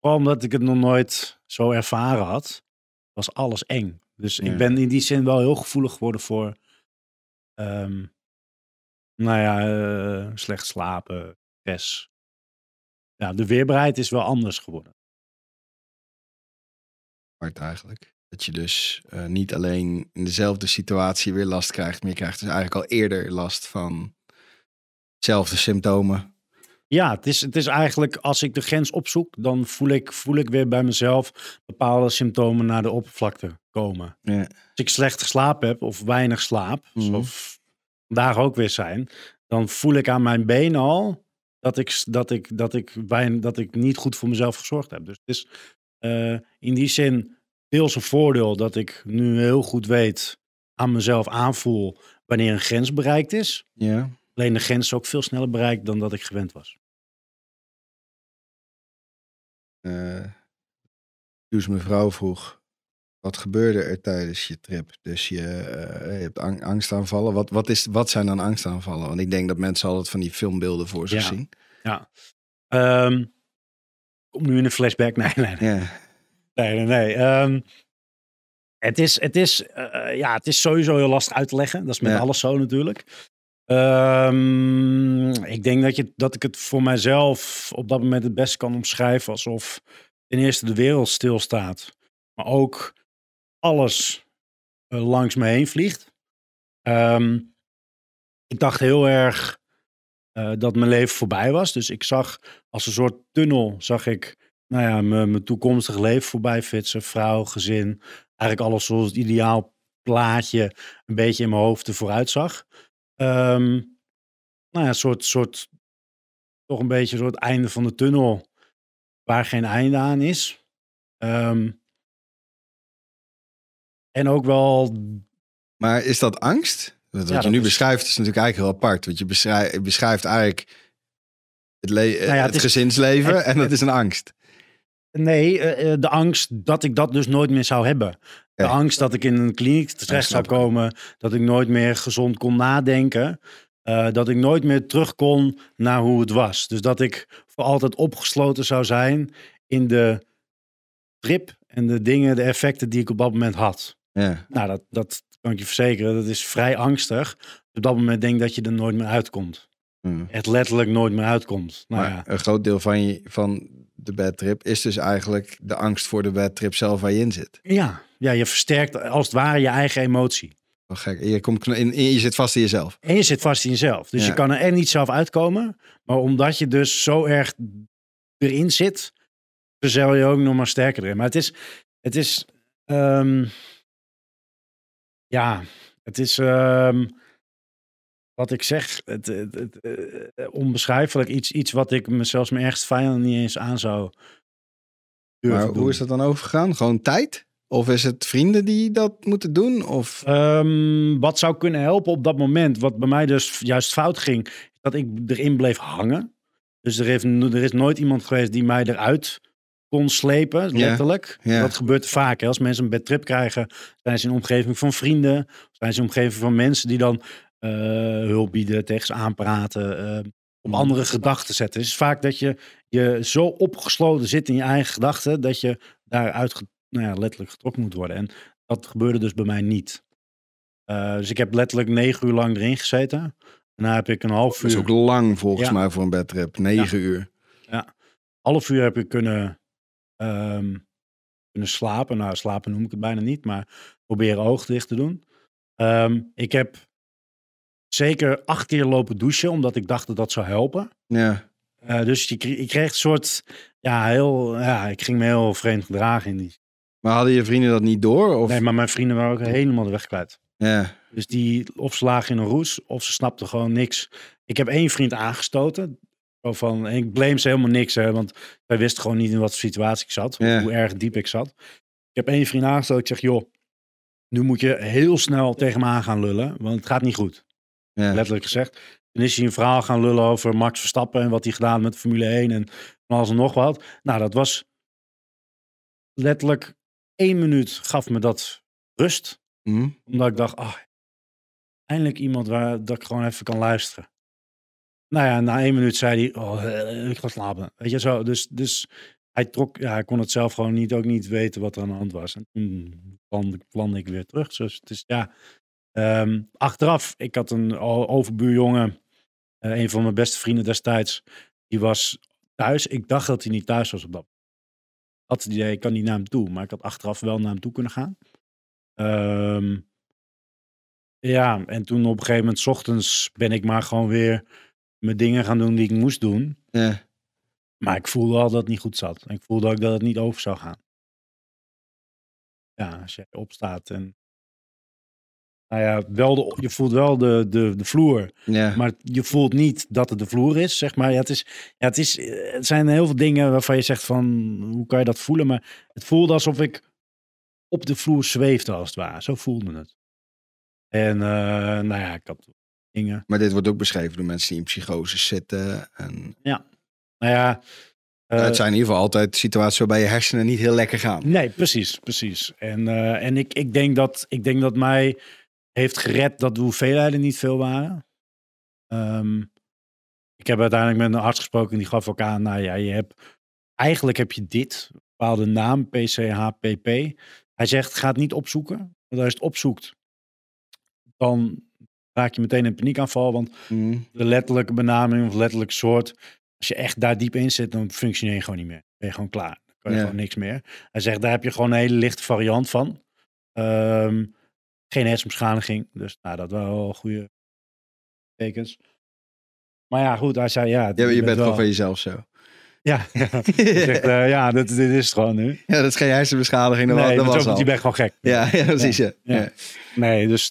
omdat ik het nog nooit zo ervaren had, was alles eng. Dus ik ben in die zin wel heel gevoelig geworden voor... slecht slapen, stress. Ja, de weerbaarheid is wel anders geworden. Hard eigenlijk. Dat je dus niet alleen in dezelfde situatie weer last krijgt, maar je krijgt dus eigenlijk al eerder last van dezelfde symptomen. Ja, het is eigenlijk, als ik de grens opzoek, dan voel ik weer bij mezelf bepaalde symptomen naar de oppervlakte komen. Ja. Als ik slecht geslapen heb of weinig slaap, zoals vandaag ook weer zijn, dan voel ik aan mijn benen al dat ik niet goed voor mezelf gezorgd heb. Dus het is in die zin deels een voordeel dat ik nu heel goed weet, aan mezelf aanvoel wanneer een grens bereikt is. Ja. Alleen de grens is ook veel sneller bereikt dan dat ik gewend was. Dus mevrouw vroeg, wat gebeurde er tijdens je trip? Dus je hebt angstaanvallen. Wat zijn dan angstaanvallen? Want ik denk dat mensen altijd van die filmbeelden voor zich zien. Ja. Kom nu in een flashback. Nee. Yeah. Nee. Het is sowieso heel lastig uit te leggen. Dat is met alles zo natuurlijk. Ik denk dat ik het voor mijzelf op dat moment het best kan omschrijven alsof ten eerste de wereld stilstaat, maar ook alles langs me heen vliegt. Ik dacht heel erg dat mijn leven voorbij was, dus ik zag als een soort tunnel mijn toekomstige leven voorbij fietsen, vrouw, gezin, eigenlijk alles zoals het ideaal plaatje een beetje in mijn hoofd ervooruit zag. Een soort einde van de tunnel waar geen einde aan is. En ook wel... Maar is dat angst? Beschrijft is natuurlijk eigenlijk heel apart. Want je beschrijft eigenlijk het gezinsleven en dat is een angst. Nee, de angst dat ik dat dus nooit meer zou hebben. De angst dat ik in een kliniek terecht zou komen. Dat ik nooit meer gezond kon nadenken. Dat ik nooit meer terug kon naar hoe het was. Dus dat ik voor altijd opgesloten zou zijn in de trip en de dingen, de effecten die ik op dat moment had. Ja. Nou, dat kan ik je verzekeren. Dat is vrij angstig. Op dat moment denk ik dat je er nooit meer uitkomt. Het letterlijk nooit meer uitkomt. Een groot deel van de bedtrip is dus eigenlijk de angst voor de bedtrip zelf waar je in zit. Ja, je versterkt als het ware je eigen emotie. Wat gek. Je zit vast in jezelf. Dus je kan er niet zelf uitkomen. Maar omdat je dus zo erg erin zit, verzel je ook nog maar sterker erin. Maar het is Ja, het is wat ik zeg, het onbeschrijfelijk. Iets wat ik zelfs mijn ergste vijand niet eens aan zou durven doen. Hoe is dat dan overgegaan? Gewoon tijd? Of is het vrienden die dat moeten doen? Of? Wat zou kunnen helpen op dat moment, wat bij mij dus juist fout ging, dat ik erin bleef hangen. Dus er is nooit iemand geweest die mij eruit kon slepen, letterlijk. Yeah. Dat gebeurt vaak. Hè? Als mensen een bad trip krijgen, zijn ze in de omgeving van vrienden, zijn ze in de omgeving van mensen die dan hulp bieden, tegen ze aanpraten, om andere gedachten te zetten. Het is vaak dat je zo opgesloten zit in je eigen gedachten, dat je daaruit letterlijk getrokken moet worden. En dat gebeurde dus bij mij niet. Dus ik heb letterlijk 9 uur lang erin gezeten. Daarna heb ik een half uur... Dat is ook lang volgens mij voor een bedtrip. 9 uur. Ja. Half uur heb ik kunnen slapen. Nou, slapen noem ik het bijna niet, maar proberen oog dicht te doen. Ik heb zeker 8 keer lopen douchen, omdat ik dacht dat dat zou helpen. Ja. Dus ik kreeg een soort... ik ging me heel vreemd gedragen in die... Maar hadden je vrienden dat niet door? Of? Nee, maar mijn vrienden waren ook helemaal de weg kwijt. Ja. Dus die of ze lagen in een roes, of ze snapten gewoon niks. Ik heb 1 vriend aangestoten. Van, en ik blame ze helemaal niks, hè, want wij wisten gewoon niet in wat situatie ik zat. Ja. Hoe erg diep ik zat. Ik heb 1 vriend aangestoten. Ik zeg, joh, nu moet je heel snel tegen me aan gaan lullen, want het gaat niet goed. Ja. Letterlijk gezegd. En is hij een verhaal gaan lullen over Max Verstappen en wat hij gedaan met Formule 1 en alles en nog wat. Nou, dat was letterlijk 1 minuut gaf me dat rust. Omdat ik dacht, eindelijk iemand dat ik gewoon even kan luisteren. Nou ja, na 1 minuut zei hij, ik ga slapen. Weet je, zo. Dus hij trok, hij kon het zelf gewoon niet weten wat er aan de hand was. En toen landde ik weer terug. Dus het is, achteraf, ik had een overbuurjongen, een van mijn beste vrienden destijds, die was thuis. Ik dacht dat hij niet thuis was op dat moment. Had het idee, ik kan niet naar hem toe, maar ik had achteraf wel naar hem toe kunnen gaan. En toen op een gegeven moment 's ochtends ben ik maar gewoon weer mijn dingen gaan doen die ik moest doen. Ja. Maar ik voelde al dat het niet goed zat. Ik voelde ook dat het niet over zou gaan. Ja, als jij opstaat en... Nou ja, je voelt wel de vloer. Ja. Maar je voelt niet dat het de vloer is, zeg maar. Ja, het zijn heel veel dingen waarvan je zegt van... Hoe kan je dat voelen? Maar het voelde alsof ik op de vloer zweefde, als het ware. Zo voelde het. En ik had dingen. Maar dit wordt ook beschreven door mensen die in psychose zitten. En... Ja, nou ja... het zijn in ieder geval altijd situaties waarbij je hersenen niet heel lekker gaan. Nee, precies. En ik denk dat mij... heeft gered dat de hoeveelheden niet veel waren. Ik heb uiteindelijk met een arts gesproken en die gaf ook aan, je hebt dit, een bepaalde naam, PCHPP. Hij zegt, ga het niet opzoeken, want als je het opzoekt, dan raak je meteen in paniekaanval, want de letterlijke benaming of letterlijk soort, als je echt daar diep in zit, dan functioneer je gewoon niet meer. Dan ben je gewoon klaar. Dan kan je gewoon niks meer. Hij zegt, daar heb je gewoon een hele lichte variant van. Geen hersenbeschadiging, dus dat waren wel goede tekens. Maar ja, goed, hij zei ja... je bent gewoon van jezelf zo. Ja. Zegt, dit is het gewoon nu. Ja, dat is geen hersenbeschadiging. Je bent gewoon gek. Ja, dat is je. Ja. Nee, dus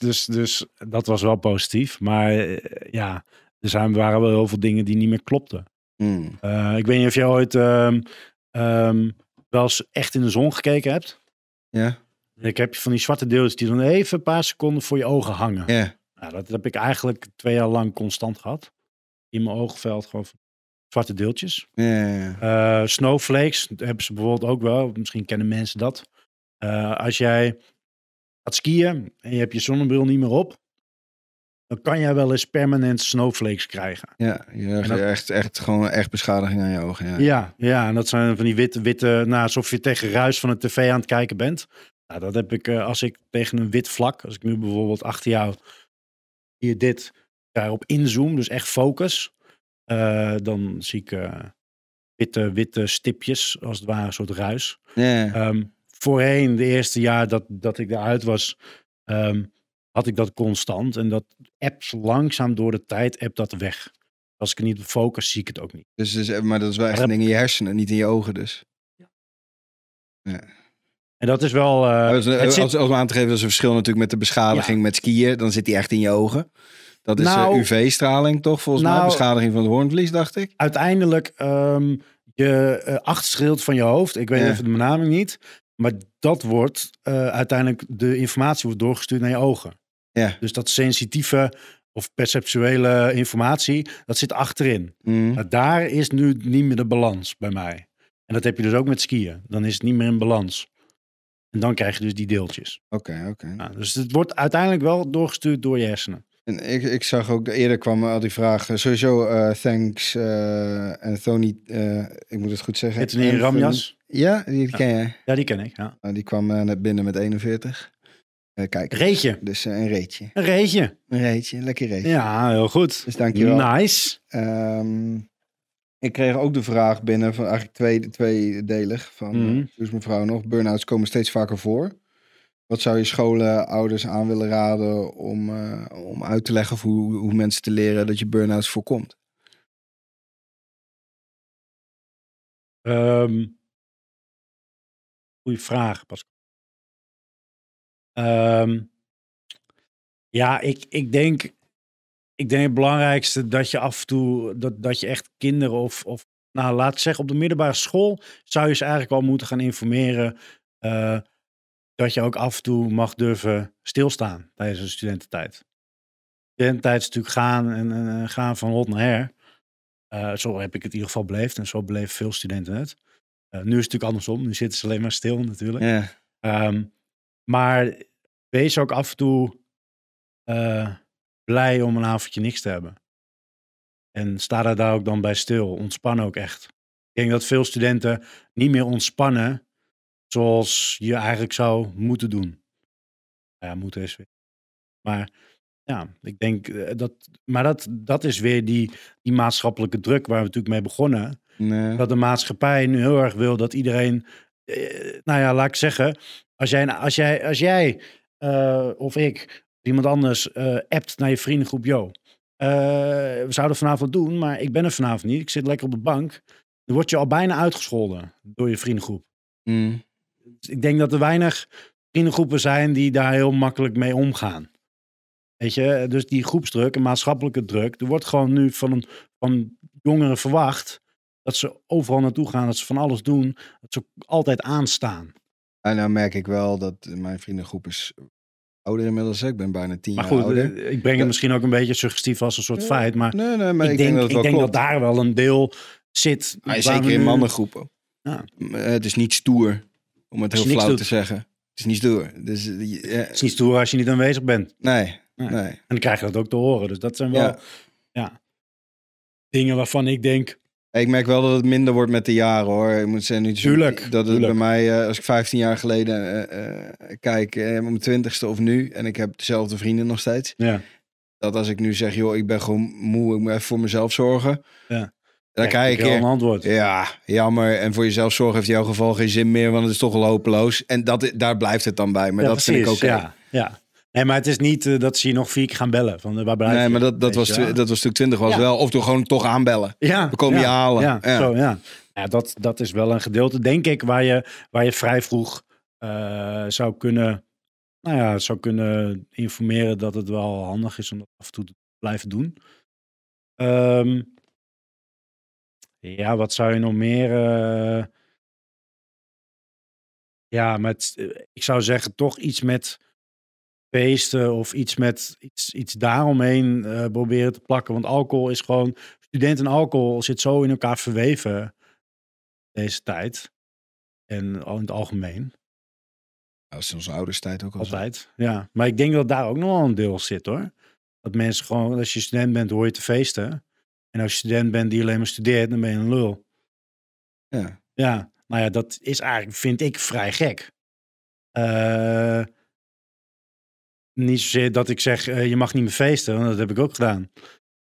dat was wel positief. Maar waren wel heel veel dingen die niet meer klopten. Ik weet niet of jij ooit wel eens echt in de zon gekeken hebt. Ja. Ik heb van die zwarte deeltjes die dan even een paar seconden voor je ogen hangen. Yeah. Nou, dat heb ik eigenlijk 2 jaar lang constant gehad. In mijn oogveld gewoon zwarte deeltjes. Yeah. Snowflakes hebben ze bijvoorbeeld ook wel. Misschien kennen mensen dat. Als jij gaat skiën en je hebt je zonnebril niet meer op. Dan kan jij wel eens permanent snowflakes krijgen. Ja, echt beschadiging aan je ogen. Ja. Ja, en dat zijn van die witte alsof je tegen ruis van een tv aan het kijken bent. Nou, dat heb ik als ik tegen een wit vlak, als ik nu bijvoorbeeld achter jou hier dit daarop inzoom, dus echt focus, dan zie ik witte stipjes, als het ware, een soort ruis. Yeah. Voorheen, de eerste jaar dat ik eruit was, had ik dat constant en dat appt langzaam door de tijd, appt dat weg. Als ik er niet op focus, zie ik het ook niet. Maar dat is wel echt een ding in je hersenen, niet in je ogen dus. Ja. En dat is wel... Als we aan te geven, dat is een verschil natuurlijk met de beschadiging met skiën. Dan zit die echt in je ogen. Dat is UV-straling toch, volgens mij? Beschadiging van het hoornvlies, dacht ik. Uiteindelijk je achterschild van je hoofd. Ik weet even de benaming niet. Maar dat wordt uiteindelijk... De informatie wordt doorgestuurd naar je ogen. Ja. Dus dat sensitieve of perceptuele informatie, dat zit achterin. Mm. Daar is nu niet meer de balans bij mij. En dat heb je dus ook met skiën. Dan is het niet meer in balans. En dan krijg je dus die deeltjes. Oké. Nou, dus het wordt uiteindelijk wel doorgestuurd door je hersenen. En ik zag ook, eerder kwam al die vraag, sowieso thanks Anthony, ik moet het goed zeggen. Het is Ramjas. Ja, die ken jij. Ja, die ken ik. Ja. Die kwam net binnen met 41. Kijk. Reetje. Dus een reetje. Een reetje. Een reetje, lekker reetje. Ja, heel goed. Dus dankjewel. Nice. Ik kreeg ook de vraag binnen, van eigenlijk tweedelig, van dus mevrouw nog, burn-outs komen steeds vaker voor. Wat zou je scholen, ouders aan willen raden om uit te leggen of hoe mensen te leren dat je burn-outs voorkomt? Goeie vraag, Pascal. Ik denk het belangrijkste dat je af en toe, dat je echt kinderen of nou, laat ik zeggen, op de middelbare school zou je ze eigenlijk al moeten gaan informeren dat je ook af en toe mag durven stilstaan tijdens de studententijd. Studententijd is natuurlijk gaan en gaan van hot naar her. Zo heb ik het in ieder geval beleefd en zo beleven veel studenten het. Nu is het natuurlijk andersom, nu zitten ze alleen maar stil natuurlijk. Ja. Maar wees ook af en toe blij om een avondje niks te hebben. En sta daar ook dan bij stil. Ontspan ook echt. Ik denk dat veel studenten niet meer ontspannen zoals je eigenlijk zou moeten doen. Ja, moeten is weer. Maar ja, ik denk dat... Maar dat is weer die maatschappelijke druk waar we natuurlijk mee begonnen. Nee. Dat de maatschappij nu heel erg wil dat iedereen... nou ja, laat ik zeggen... Als jij of ik, iemand anders, appt naar je vriendengroep, we zouden vanavond doen, maar ik ben er vanavond niet, ik zit lekker op de bank. Dan word je al bijna uitgescholden door je vriendengroep. Mm. Dus ik denk dat er weinig vriendengroepen zijn die daar heel makkelijk mee omgaan. Weet je, dus die groepsdruk en maatschappelijke druk, er wordt gewoon nu van jongeren verwacht dat ze overal naartoe gaan, dat ze van alles doen, dat ze altijd aanstaan. En nou merk ik wel dat mijn vriendengroep is ouder inmiddels. Ik ben bijna 10 jaar ouder. Maar goed, ik breng het misschien ook een beetje suggestief als een soort feit. Maar, nee, maar ik denk dat daar wel een deel zit. Maar zeker in mannengroepen. Ja. Het is niet stoer, om het heel flauw te zeggen. Het is niet stoer. Het is niet stoer als je niet aanwezig bent. Nee. En dan krijg je dat ook te horen. Dus dat zijn wel dingen waarvan ik denk... Ik merk wel dat het minder wordt met de jaren, hoor. Ik moet zeggen, bij mij, als ik 15 jaar geleden kijk, op mijn 20ste of nu, en ik heb dezelfde vrienden nog steeds. Ja. Dat als ik nu zeg, joh, ik ben gewoon moe, ik moet even voor mezelf zorgen. Ja. Dan krijg ik een antwoord. Ja, jammer. En voor jezelf zorgen heeft in jouw geval geen zin meer, want het is toch al hopeloos. En daar blijft het dan bij. Maar ja, dat precies, vind ik ook. Ja. Nee, maar het is niet dat ze je nog 4 keer gaan bellen. Van, waar blijf je? Nee, maar dat was stuk 20 was wel. Of door gewoon toch aanbellen. Ja, we komen je halen. Ja. Zo, ja. Ja, dat is wel een gedeelte, denk ik, waar je vrij vroeg zou kunnen informeren dat het wel handig is om dat af en toe te blijven doen. Ja, wat zou je nog meer... ja, maar ik zou zeggen toch iets met... feesten of iets met iets daaromheen proberen te plakken. Want alcohol is gewoon... Studenten en alcohol zit zo in elkaar verweven deze tijd. En in het algemeen. Dat is in onze ouders tijd ook altijd. Ja, maar ik denk dat daar ook nog wel een deel zit, hoor. Dat mensen gewoon... Als je student bent, hoor je te feesten. En als je student bent die alleen maar studeert, dan ben je een lul. Ja. Ja, nou ja, dat is eigenlijk, vind ik, vrij gek. Niet zozeer dat ik zeg, je mag niet meer feesten, want dat heb ik ook gedaan.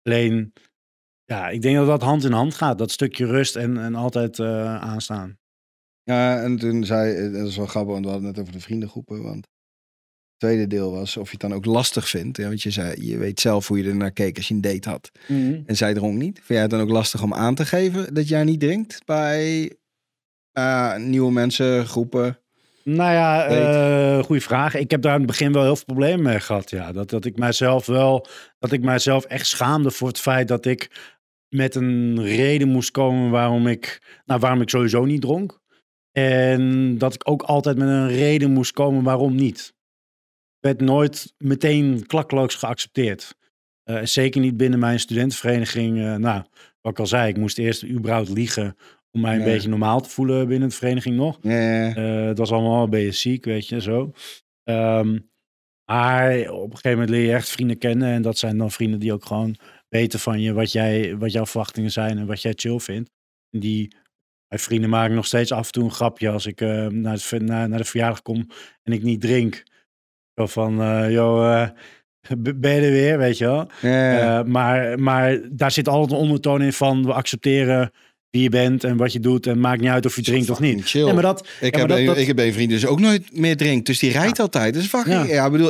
Alleen, ja, ik denk dat dat hand in hand gaat. Dat stukje rust en altijd aanstaan. Ja, en toen zei, dat is wel grappig, want we hadden het net over de vriendengroepen. Want het tweede deel was of je het dan ook lastig vindt. Ja, want je zei, je weet zelf hoe je er naar keek als je een date had. Mm-hmm. En zij dronk niet. Vind jij het dan ook lastig om aan te geven dat jij niet drinkt bij nieuwe mensen, groepen? Nou ja, goede vraag. Ik heb daar in het begin wel heel veel problemen mee gehad. Ja. Dat ik mijzelf echt schaamde voor het feit dat ik met een reden moest komen waarom ik sowieso niet dronk. En dat ik ook altijd met een reden moest komen waarom niet. Werd nooit meteen klakkeloos geaccepteerd. Zeker niet binnen mijn studentenvereniging. Wat ik al zei, ik moest eerst überhaupt liegen om mij een beetje normaal te voelen binnen de vereniging nog. Nee. Dat was allemaal, ben je ziek, weet je, zo. Maar op een gegeven moment leer je echt vrienden kennen. En dat zijn dan vrienden die ook gewoon weten van je wat jouw verwachtingen zijn en wat jij chill vindt. Mijn vrienden maken nog steeds af en toe een grapje als ik naar de verjaardag kom en ik niet drink. Zo van, ben je er weer, weet je wel. Yeah. Maar daar zit altijd een ondertoon in van we accepteren wie je bent en wat je doet en maakt niet uit of je drinkt of niet. Chill. Ja, maar ik heb een vriend dus ook nooit meer drinkt, dus die rijdt altijd. Dus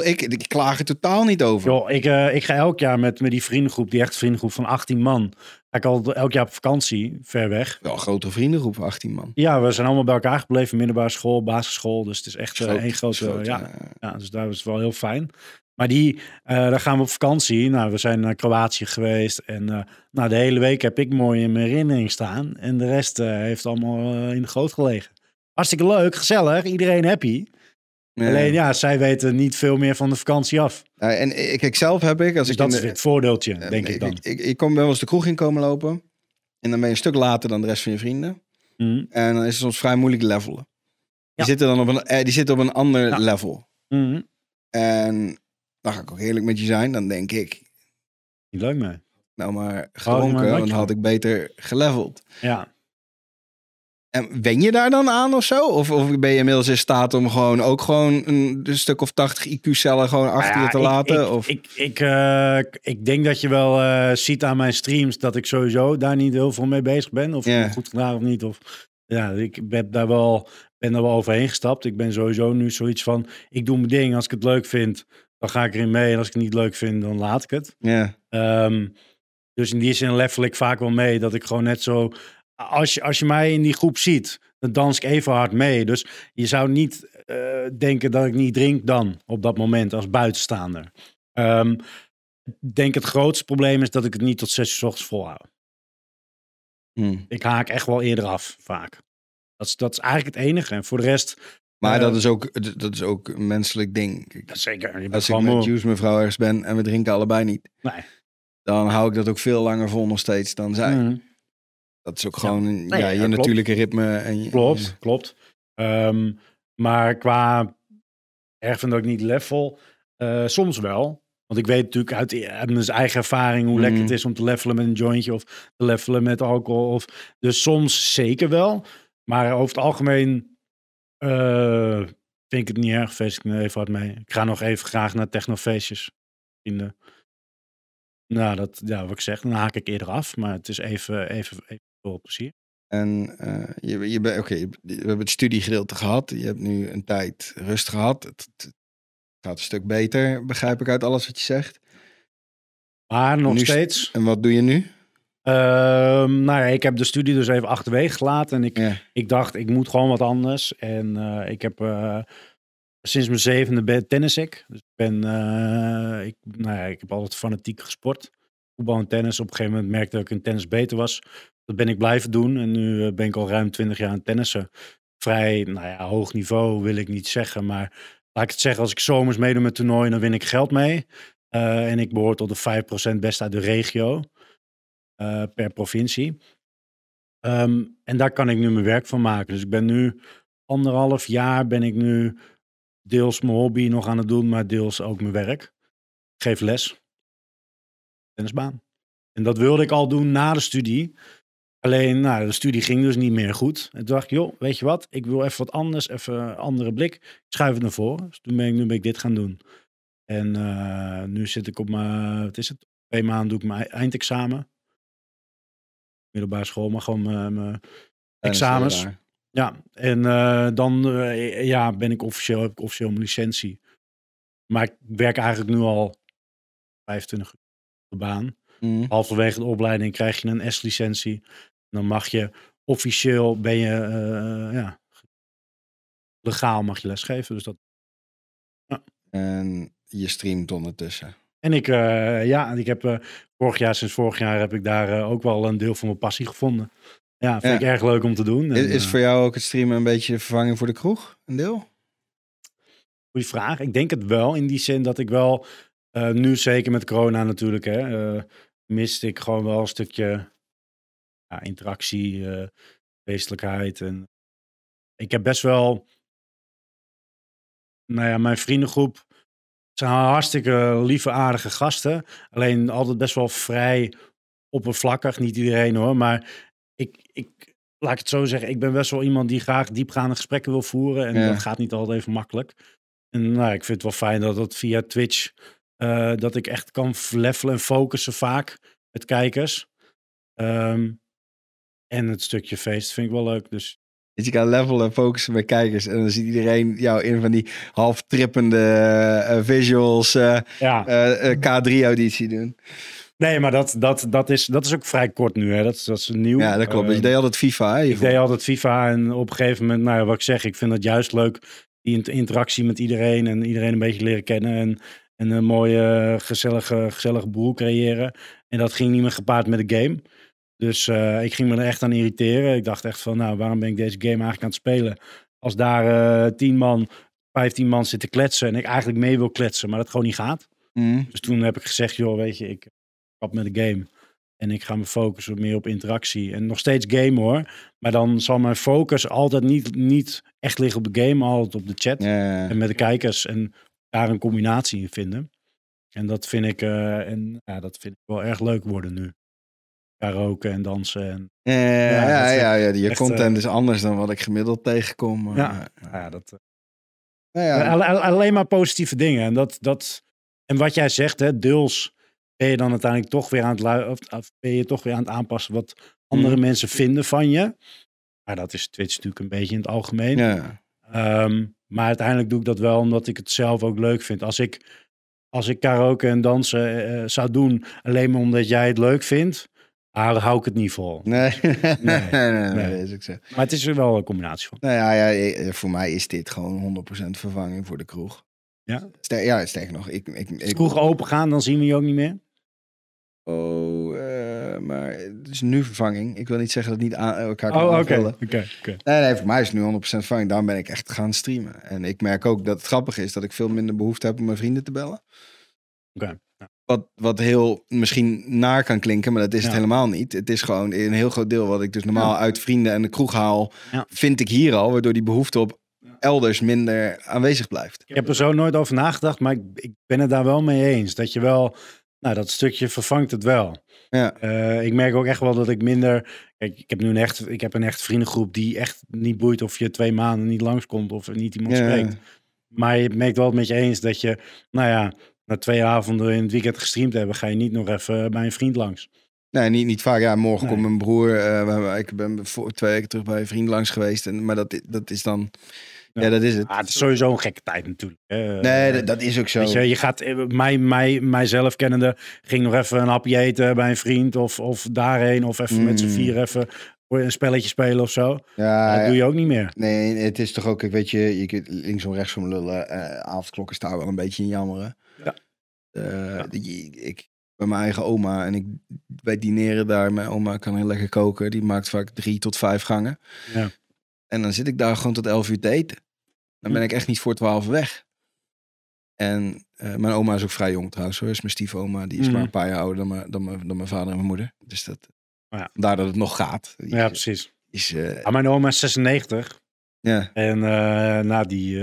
ik klaag er totaal niet over. Yo, ik ga elk jaar met die vriendengroep, die echt vriendengroep van 18 man, ga ik al elk jaar op vakantie, ver weg. Wel een grote vriendengroep van 18 man. Ja, we zijn allemaal bij elkaar gebleven, middelbare school, basisschool, dus het is echt één grote... dus daar was het wel heel fijn. Maar daar gaan we op vakantie. Nou, we zijn naar Kroatië geweest. En de hele week heb ik mooi in mijn herinnering staan. En de rest heeft allemaal in de goot gelegen. Hartstikke leuk, gezellig, iedereen happy. Ja. Alleen zij weten niet veel meer van de vakantie af. Ja, en kijk, zelf heb ik... het voordeeltje, denk ik dan. Ik kom wel eens de kroeg in komen lopen. En dan ben je een stuk later dan de rest van je vrienden. Mm. En dan is het soms vrij moeilijk levelen. Die zitten dan op een ander level. Mm. En... Dan ga ik ook eerlijk met je zijn, dan denk ik... Niet leuk, man. Nou, maar gedronken, dan had ik beter geleveld. Ja. En wen je daar dan aan of zo? Of ben je inmiddels in staat om gewoon een stuk of 80 IQ-cellen gewoon achter je te laten? Ik denk dat je wel ziet aan mijn streams dat ik sowieso daar niet heel veel mee bezig ben. Of ik goed gedaan of niet. Ik ben daar wel overheen gestapt. Ik ben sowieso nu zoiets van, ik doe mijn ding als ik het leuk vind... Dan ga ik erin mee en als ik het niet leuk vind, dan laat ik het. Yeah. Dus in die zin level ik vaak wel mee dat ik gewoon net zo... Als je mij in die groep ziet, dan dans ik even hard mee. Dus je zou niet denken dat ik niet drink dan op dat moment als buitenstaander. Ik denk het grootste probleem is dat ik het niet tot 6:00 volhoud. Mm. Ik haak echt wel eerder af, vaak. Dat is eigenlijk het enige. En voor de rest... Maar dat is ook een menselijk ding. Dat zeker. Als ik met Juice mevrouw ergens ben en we drinken allebei niet. Nee. Dan hou ik dat ook veel langer vol nog steeds dan zij. Mm. Dat is ook gewoon je natuurlijke ritme. En je, klopt. Maar qua erg vind ik niet level. Soms wel. Want ik weet natuurlijk uit mijn eigen ervaring hoe lekker het is om te levelen met een jointje. Of te levelen met alcohol. Dus soms zeker wel. Maar over het algemeen... vind ik het niet erg, feest ik me even hard mee. Ik ga nog even graag naar technofeestjes. Wat ik zeg, dan haak ik eerder af. Maar het is even veel plezier. En we hebben het studiegedeelte gehad. Je hebt nu een tijd rust gehad. Het gaat een stuk beter, begrijp ik uit alles wat je zegt. Maar nog steeds. En wat doe je nu? Ik heb de studie dus even achterwege gelaten. En ik dacht, ik moet gewoon wat anders. En ik heb sinds mijn 7e tennis ik. Dus ik ben, ik heb altijd fanatiek gesport. Voetbal en tennis. Op een gegeven moment merkte ik dat ik in tennis beter was. Dat ben ik blijven doen. En nu ben ik al ruim 20 jaar aan het tennissen. Vrij, hoog niveau wil ik niet zeggen. Maar laat ik het zeggen, als ik zomers meedoe met toernooien, dan win ik geld mee. En ik behoor tot de 5% best uit de regio. Per provincie. En daar kan ik nu mijn werk van maken. Dus ik ben nu 1,5 jaar deels mijn hobby nog aan het doen, maar deels ook mijn werk. Ik geef les. Tennisbaan. En dat wilde ik al doen na de studie. Alleen, de studie ging dus niet meer goed. En toen dacht ik, joh, weet je wat? Ik wil even wat anders, even een andere blik. Ik schuif het naar voren. Dus nu ben ik dit gaan doen. En nu zit ik op mijn, 2 maanden doe ik mijn eindexamen. Middelbare school, maar gewoon mijn examens. Ja, en heb ik officieel mijn licentie. Maar ik werk eigenlijk nu al 25 uur op de baan. Mm. Halverwege de opleiding krijg je een S-licentie. Dan mag je officieel, ben je legaal mag je lesgeven. Dus dat... Ja. En je streamt ondertussen. En ik heb sinds vorig jaar heb ik daar ook wel een deel van mijn passie gevonden. Ja, vind ik erg leuk om te doen. En, is voor jou ook het streamen een beetje de vervanging voor de kroeg? Een deel? Goeie vraag. Ik denk het wel. In die zin dat ik wel, nu zeker met corona natuurlijk, hè, miste ik gewoon wel een stukje interactie, feestelijkheid. En ik heb best wel, mijn vriendengroep zijn hartstikke lieve, aardige gasten. Alleen altijd best wel vrij oppervlakkig. Niet iedereen hoor, maar... Ik laat ik het zo zeggen, ik ben best wel iemand die graag diepgaande gesprekken wil voeren. En dat gaat niet altijd even makkelijk. En ik vind het wel fijn dat via Twitch, dat ik echt kan levelen en focussen vaak met kijkers. En het stukje feest vind ik wel leuk. Dus. Dat je kan levelen en focussen met kijkers. En dan ziet iedereen jou in van die half trippende visuals K3-auditie doen. Nee, maar dat is ook vrij kort nu. Hè. Dat is nieuw. Ja, dat klopt. Je deed altijd FIFA. Hè, ik deed altijd FIFA en op een gegeven moment, wat ik zeg, ik vind dat juist leuk. Die interactie met iedereen en iedereen een beetje leren kennen. En een mooie, gezellige boel creëren. En dat ging niet meer gepaard met de game. Dus ik ging me er echt aan irriteren. Ik dacht echt van, waarom ben ik deze game eigenlijk aan het spelen? Als daar 15 man zitten kletsen en ik eigenlijk mee wil kletsen, maar dat gewoon niet gaat. Mm. Dus toen heb ik gezegd, joh, weet je, ik kap met de game. En ik ga me focussen meer op interactie. En nog steeds game hoor. Maar dan zal mijn focus altijd niet echt liggen op de game, altijd op de chat. En met de kijkers. En daar een combinatie in vinden. En dat vind ik, dat vind ik wel erg leuk worden nu. Ja, roken en dansen. En, je content is anders dan wat ik gemiddeld tegenkom. Maar, alleen maar positieve dingen. En, en wat jij zegt, hè, deels ben je dan uiteindelijk toch weer aan het aanpassen wat andere mensen vinden van je. Maar dat is Twitch natuurlijk een beetje in het algemeen. Ja. Maar uiteindelijk doe ik dat wel omdat ik het zelf ook leuk vind. Als ik karaoke en dansen zou doen alleen maar omdat jij het leuk vindt, hou ik het niet vol. Nee. Dat is zo. Maar het is er wel een combinatie van. Voor mij is dit gewoon 100% vervanging voor de kroeg. Ja, sterk nog. Als kroeg open gaan, dan zien we je ook niet meer. Oh, maar het is nu vervanging. Ik wil niet zeggen dat het niet aan elkaar kan aanvullen. Okay. Nee, voor mij is het nu 100% vervanging. Daarom ben ik echt gaan streamen. En ik merk ook dat het grappig is dat ik veel minder behoefte heb om mijn vrienden te bellen. Okay. Wat heel misschien naar kan klinken, maar dat is het helemaal niet. Het is gewoon een heel groot deel wat ik dus normaal uit vrienden en de kroeg haal, vind ik hier al, waardoor die behoefte op elders minder aanwezig blijft. Ik heb er zo nooit over nagedacht, maar ik ben het daar wel mee eens. Dat je wel, dat stukje vervangt het wel. Ja. Ik merk ook echt wel dat ik minder... Kijk, ik heb nu een echt vriendengroep die echt niet boeit of je 2 maanden niet langskomt of niet iemand spreekt. Maar je merkt wel met je eens dat je, na 2 avonden in het weekend gestreamd hebben, ga je niet nog even bij een vriend langs. Nee, niet vaak. Ja, morgen komt mijn broer. Ik ben voor 2 weken terug bij een vriend langs geweest. Maar dat is dan... Ja, dat is het. Het is sowieso een gekke tijd natuurlijk. Nee, dat is ook zo. Weet je gaat, mijzelf kennende, ging nog even een hapje eten bij een vriend of daarheen. Of even met z'n 4 even een spelletje spelen of zo. Ja, dat doe je ook niet meer. Nee, het is toch ook, je kunt linksom rechtsom lullen. Avondklokken staan wel een beetje in jammeren. Ja. Ik bij mijn eigen oma en wij dineren daar. Mijn oma kan heel lekker koken. Die maakt vaak 3 tot 5 gangen. Ja. En dan zit ik daar gewoon tot 11 uur te eten. Dan ben ik echt niet voor 12 weg. En mijn oma is ook vrij jong trouwens. Hoor. Is mijn stiefoma. Die is maar een paar jaar ouder dan mijn vader en mijn moeder. Dus dat... Vandaar dat het nog gaat. Ja, precies. Mijn oma is 96. Ja. En die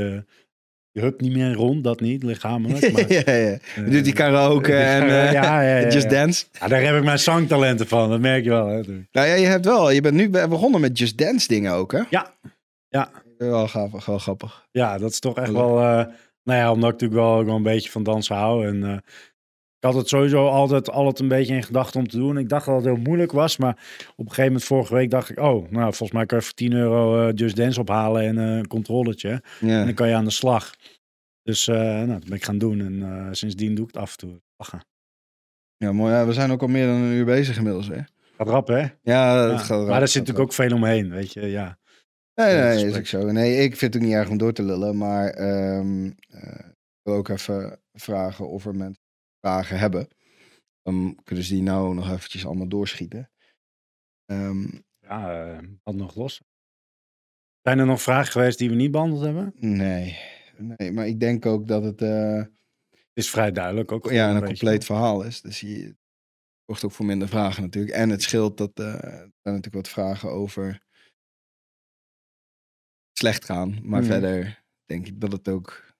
hupt niet meer rond. Dat niet, lichamelijk. Maar, doet die karaoke en Just Dance. Ja, daar heb ik mijn zangtalenten van. Dat merk je wel. Hè? Je bent nu begonnen met Just Dance dingen ook, hè? Ja. Wel grappig. Ja, dat is toch echt wel... omdat ik natuurlijk wel een beetje van dansen hou. En ik had het sowieso altijd een beetje in gedachten om te doen. Ik dacht dat het heel moeilijk was. Maar op een gegeven moment vorige week dacht ik... volgens mij kan je voor €10 Just Dance ophalen en een controllertje. Yeah. En dan kan je aan de slag. Dus dat ben ik gaan doen. En sindsdien doe ik het af en toe. Lachen. Ja, mooi. Ja, we zijn ook al meer dan een uur bezig inmiddels. Hè? Gaat rap, hè? Ja, dat gaat rap. Maar daar zit natuurlijk ook veel omheen, weet je. Ja. Nee, is ook zo. Nee, ik vind het ook niet erg om door te lullen, maar ik wil ook even vragen of er mensen vragen hebben. Dan kunnen ze die nou nog eventjes allemaal doorschieten. Wat nog los? Zijn er nog vragen geweest die we niet behandeld hebben? Nee, maar ik denk ook dat het... is vrij duidelijk ook. Ja, een compleet verhaal is. Dus je kocht ook voor minder vragen natuurlijk. En het scheelt dat er natuurlijk wat vragen over slecht gaan. Maar verder denk ik dat het ook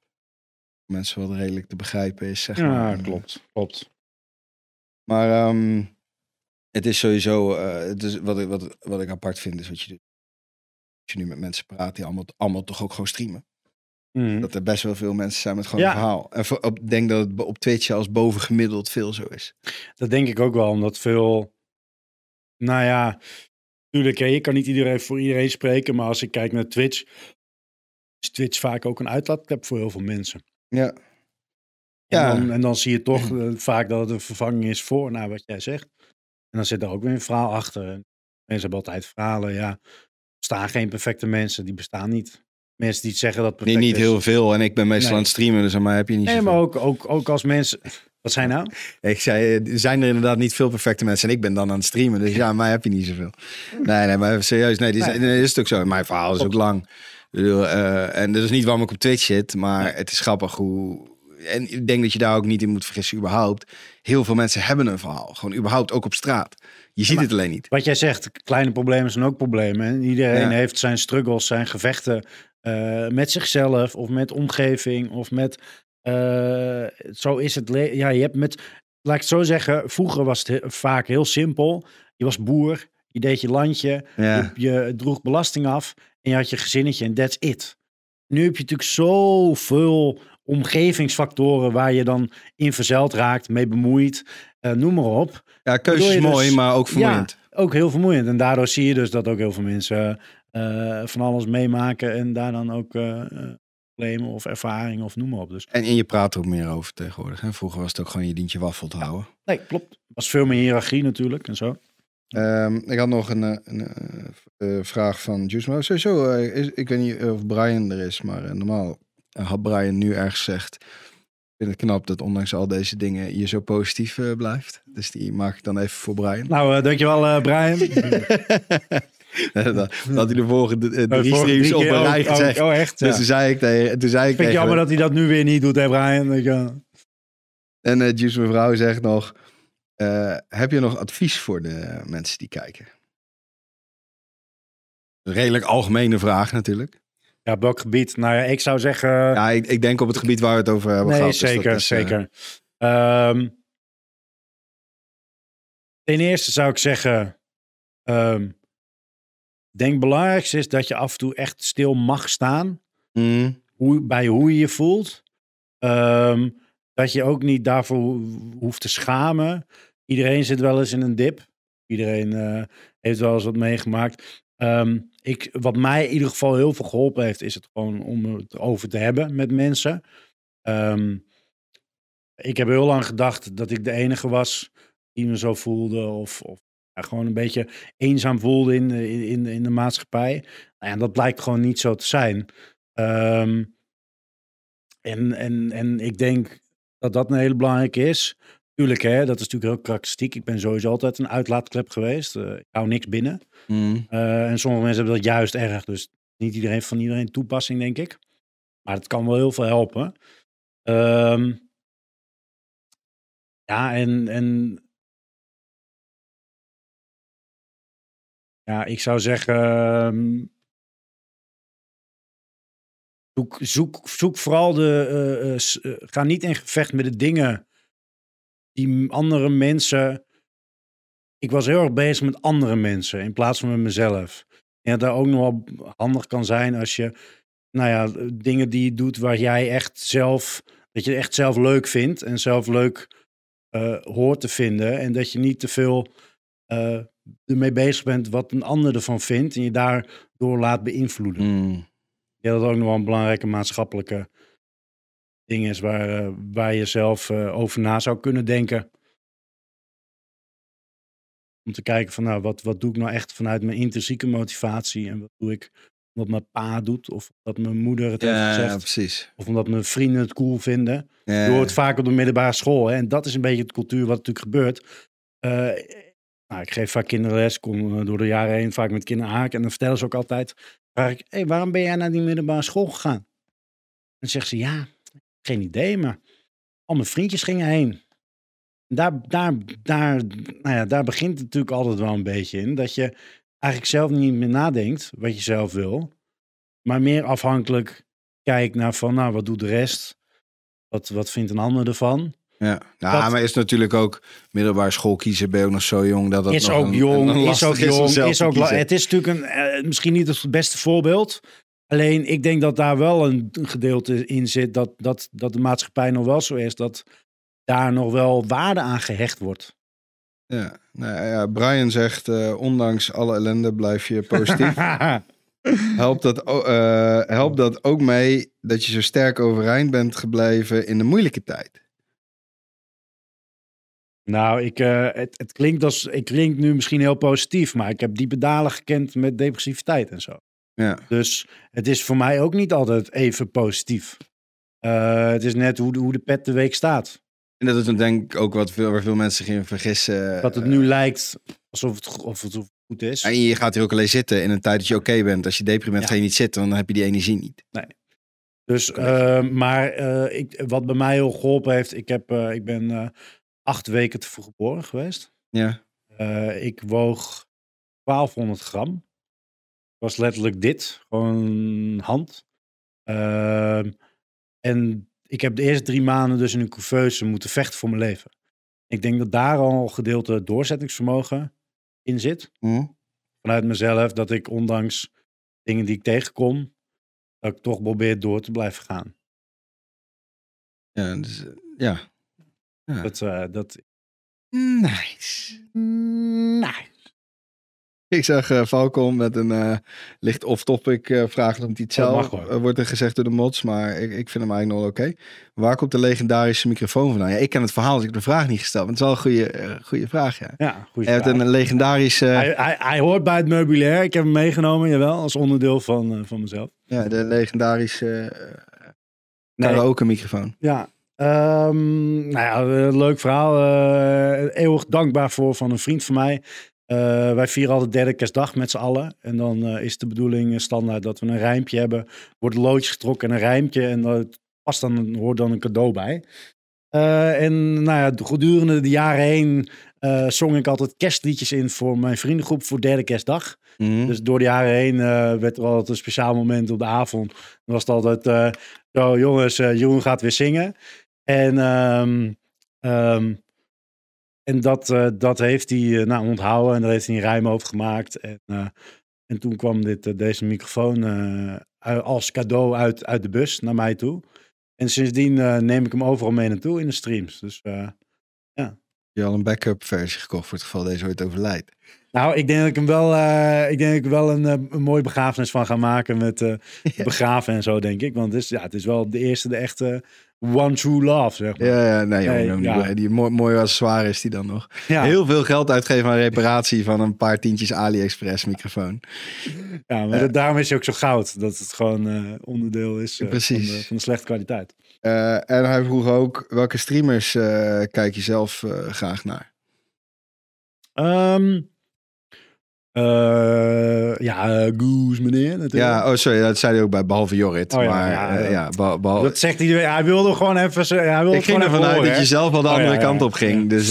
mensen wel redelijk te begrijpen is. Zeg maar. Ja, klopt. Maar het is sowieso... wat ik apart vind is wat je doet. Als je nu met mensen praat die allemaal toch ook gewoon streamen. Dat er best wel veel mensen zijn met gewoon een verhaal. En ik denk dat het op Twitch als bovengemiddeld veel zo is. Dat denk ik ook wel, omdat veel... Nou ja, natuurlijk, je kan niet iedereen voor iedereen spreken, maar als ik kijk naar Twitch, is Twitch vaak ook een uitlaatklep voor heel veel mensen. Ja. En dan zie je toch vaak dat het een vervanging is voor wat jij zegt. En dan zit er ook weer een verhaal achter. Mensen hebben altijd verhalen, er bestaan geen perfecte mensen, die bestaan niet. Mensen die zeggen dat perfect niet is. Heel veel. En ik ben meestal aan het streamen, dus aan mij heb je niet zoveel. Maar ook als mensen... Wat zijn nou? Ik zei, er zijn er inderdaad niet veel perfecte mensen. En ik ben dan aan het streamen, dus aan mij heb je niet zoveel. Nee, maar serieus. Nee, is het ook zo. Mijn verhaal is ook lang. En dat is niet waarom ik op Twitch zit, maar het is grappig hoe... En ik denk dat je daar ook niet in moet vergissen, überhaupt. Heel veel mensen hebben een verhaal. Gewoon überhaupt, ook op straat. Je ziet het alleen niet. Wat jij zegt, kleine problemen zijn ook problemen. En iedereen heeft zijn struggles, zijn gevechten... met zichzelf of met omgeving of met... zo is het... je hebt met... Laat ik het zo zeggen, vroeger was het vaak heel simpel. Je was boer, je deed je landje, je droeg belasting af en je had je gezinnetje en that's it. Nu heb je natuurlijk zoveel omgevingsfactoren waar je dan in verzeild raakt, mee bemoeit, noem maar op. Ja, keuzes is mooi, dus, maar ook vermoeiend. Ja, ook heel vermoeiend. En daardoor zie je dus dat ook heel veel mensen... van alles meemaken en daar dan ook problemen of ervaringen of noem maar op. Dus. En je praat er ook meer over tegenwoordig. Hè? Vroeger was het ook gewoon je dientje waffel te houden. Nee, klopt. Er was veel meer hiërarchie natuurlijk en zo. Ik had nog een vraag van Juice. Sowieso, ik weet niet of Brian er is, maar normaal had Brian nu ergens gezegd... Ik vind het knap dat ondanks al deze dingen je zo positief blijft. Dus die maak ik dan even voor Brian. Nou, dankjewel Brian. Dat hij de vorige drie streams op een rij gezegd. Oh, echt? Dus toen zei ik tegen... Vind ik jammer dat hij dat nu weer niet doet, hè Brian? En Juice mevrouw zegt nog... heb je nog advies voor de mensen die kijken? Een redelijk algemene vraag natuurlijk. Ja, op welk gebied? Nou ja, ik zou zeggen... Ja, ik denk op het gebied waar we het over hebben gehad. Nee, zeker. Ten eerste zou ik zeggen... Ik denk het belangrijkste is dat je af en toe echt stil mag staan. Bij hoe je je voelt. Dat je ook niet daarvoor hoeft te schamen. Iedereen zit wel eens in een dip. Iedereen heeft wel eens wat meegemaakt. Wat mij in ieder geval heel veel geholpen heeft... is het gewoon om het over te hebben met mensen. Ik heb heel lang gedacht dat ik de enige was... die me zo voelde of gewoon een beetje eenzaam voelde in de maatschappij. Nou ja, dat blijkt gewoon niet zo te zijn. En ik denk dat dat een hele belangrijke is. Tuurlijk, hè, dat is natuurlijk heel karakteristiek. Ik ben sowieso altijd een uitlaatklep geweest. Ik hou niks binnen. En sommige mensen hebben dat juist erg. Dus niet iedereen van iedereen toepassing, denk ik. Maar het kan wel heel veel helpen. Ja, ik zou zeggen, zoek vooral ga niet in gevecht met de dingen die andere mensen... Ik was heel erg bezig met andere mensen in plaats van met mezelf. En dat daar ook nog wel handig kan zijn als je, dingen die je doet waar jij echt zelf, dat je echt zelf leuk vindt en zelf leuk hoort te vinden. En dat je niet te veel... ermee bezig bent wat een ander ervan vindt en je daardoor laat beïnvloeden. Ja, dat ook nog wel een belangrijke maatschappelijke ding is waar je zelf over na zou kunnen denken. Om te kijken van wat doe ik nou echt vanuit mijn intrinsieke motivatie en wat doe ik omdat mijn pa doet, of dat mijn moeder het heeft gezegd. Ja, precies. Of omdat mijn vrienden het cool vinden. Ja. Je hoort vaak op de middelbare school. Hè? En dat is een beetje de cultuur wat natuurlijk gebeurt. Nou, ik geef vaak kinderles, kom door de jaren heen vaak met kinderen haken. En dan vertellen ze ook altijd, vraag ik, hey, waarom ben jij naar die middelbare school gegaan? En zegt ze, ja, geen idee, maar al mijn vriendjes gingen heen. Daar begint het natuurlijk altijd wel een beetje in. Dat je eigenlijk zelf niet meer nadenkt wat je zelf wil. Maar meer afhankelijk kijkt naar van, nou, wat doet de rest? Wat vindt een ander ervan? Ja, nou, dat, maar is natuurlijk ook middelbare school kiezen, ben je ook nog zo jong dat is nog ook jong, een is ook jong, is ook jong. Het is natuurlijk misschien niet het beste voorbeeld. Alleen ik denk dat daar wel een gedeelte in zit dat de maatschappij nog wel zo is dat daar nog wel waarde aan gehecht wordt. Ja, nou ja, Brian zegt, ondanks alle ellende blijf je positief. Helpt dat ook mee dat je zo sterk overeind bent gebleven in de moeilijke tijd? Nou, het klinkt nu misschien heel positief, maar ik heb diepe dalen gekend met depressiviteit en zo. Ja. Dus het is voor mij ook niet altijd even positief. Het is net hoe de pet de week staat. En dat is dan denk ik ook waar veel mensen zich in vergissen. Dat het nu lijkt alsof het goed is. En je gaat hier ook alleen zitten in een tijd dat je oké bent. Als je depri bent, ga je niet zitten, want dan heb je die energie niet. Nee. Dus, wat bij mij heel geholpen heeft, ik ben 8 weken te vroeg geboren geweest. Ja. Ik woog 1200 gram. Het was letterlijk dit, gewoon hand. En ik heb de eerste 3 maanden dus in een couveuse moeten vechten voor mijn leven. Ik denk dat daar al een gedeelte doorzettingsvermogen in zit. Mm. Vanuit mezelf, dat ik ondanks dingen die ik tegenkom, dat ik toch probeer door te blijven gaan. Ja, dus, ja. Ja. Dat... Nice. Ik zag Falcon met een licht off-topic vraag om die zelf. Wordt er gezegd door de mods, maar ik vind hem eigenlijk nog oké. Waar komt de legendarische microfoon vandaan? Ja, ik ken het verhaal, dus ik heb de vraag niet gesteld. Maar het is wel een goede vraag, ja. Ja, goede vraag. Een legendarische... Hij hoort bij het meubilair. Ik heb hem meegenomen, jawel, als onderdeel van mezelf. Ja, de legendarische karaoke microfoon. Ja. Leuk verhaal. Eeuwig dankbaar voor van een vriend van mij. Wij vieren al de 3e kerstdag met z'n allen. En dan is de bedoeling standaard dat we een rijmpje hebben. Wordt een loodje getrokken en een rijmpje. En dat past dan, hoort dan een cadeau bij. Gedurende de jaren heen zong ik altijd kerstliedjes in voor mijn vriendengroep voor 3e kerstdag. Mm-hmm. Dus door de jaren heen werd er altijd een speciaal moment op de avond. Dan was het altijd, zo jongens, Jeroen gaat weer zingen. En dat heeft hij onthouden en daar heeft hij een rijm over gemaakt. En toen kwam deze microfoon als cadeau uit de bus naar mij toe. En sindsdien neem ik hem overal mee naartoe in de streams. Dus ja. Je had al een backup versie gekocht voor het geval deze ooit overlijdt. Nou, ik denk dat ik hem wel, een mooie begrafenis van ga maken met begraven en zo, denk ik. Want het is wel de eerste, de echte one true love, zeg maar. Ja, nee, die mooi accessoire is die dan nog. Ja. Heel veel geld uitgeven aan reparatie van een paar tientjes AliExpress microfoon. Ja, maar daarom is hij ook zo goud. Dat het gewoon onderdeel is van de slechte kwaliteit. En hij vroeg ook, welke streamers kijk je zelf graag naar? Goose meneer natuurlijk. Ja, dat zei hij ook bij, behalve Jorrit. Oh, ja, maar, dat zegt iedereen. Hij wilde gewoon even... Ik ging ervan uit dat je zelf al de andere kant op ging. Ja. Dus,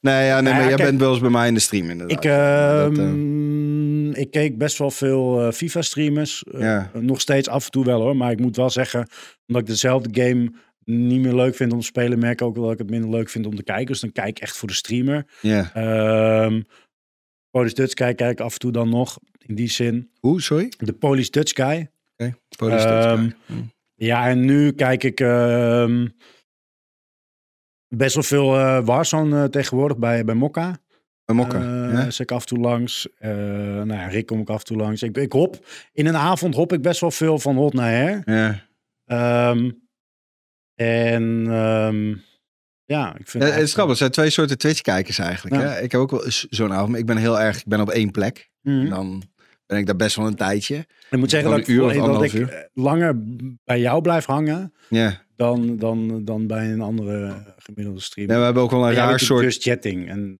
jij bent wel eens bij mij in de stream inderdaad. Ik keek best wel veel FIFA streamers. Nog steeds af en toe wel hoor. Maar ik moet wel zeggen, omdat ik dezelfde game niet meer leuk vind om te spelen, merk ik ook wel dat ik het minder leuk vind om te kijken. Dus dan kijk ik echt voor de streamer. Ja. Polish Dutch Guy kijk ik af en toe dan nog, in die zin. Hoe, sorry? De Polish Dutch Guy. Oké, Polish Dutch Guy. Ja, en nu kijk ik best wel veel Warzone tegenwoordig bij Mokka. Bij Mokka, zit ik af en toe langs. Rick kom ik af en toe langs. Ik hop, in een avond hop ik best wel veel van hot naar her. Ja. Ja, ik vind het is grappig. Er zijn 2 soorten Twitch-kijkers eigenlijk. Ja. Hè? Ik heb ook wel zo'n avond. Maar ik ben heel erg, ik ben op 1 plek. Mm-hmm. En dan ben ik daar best wel een tijdje. Ik moet zeggen dat, ik langer bij jou blijf hangen... Yeah. Dan bij een andere gemiddelde streamer. Ja, we hebben ook wel een raar soort... Just chatting. En...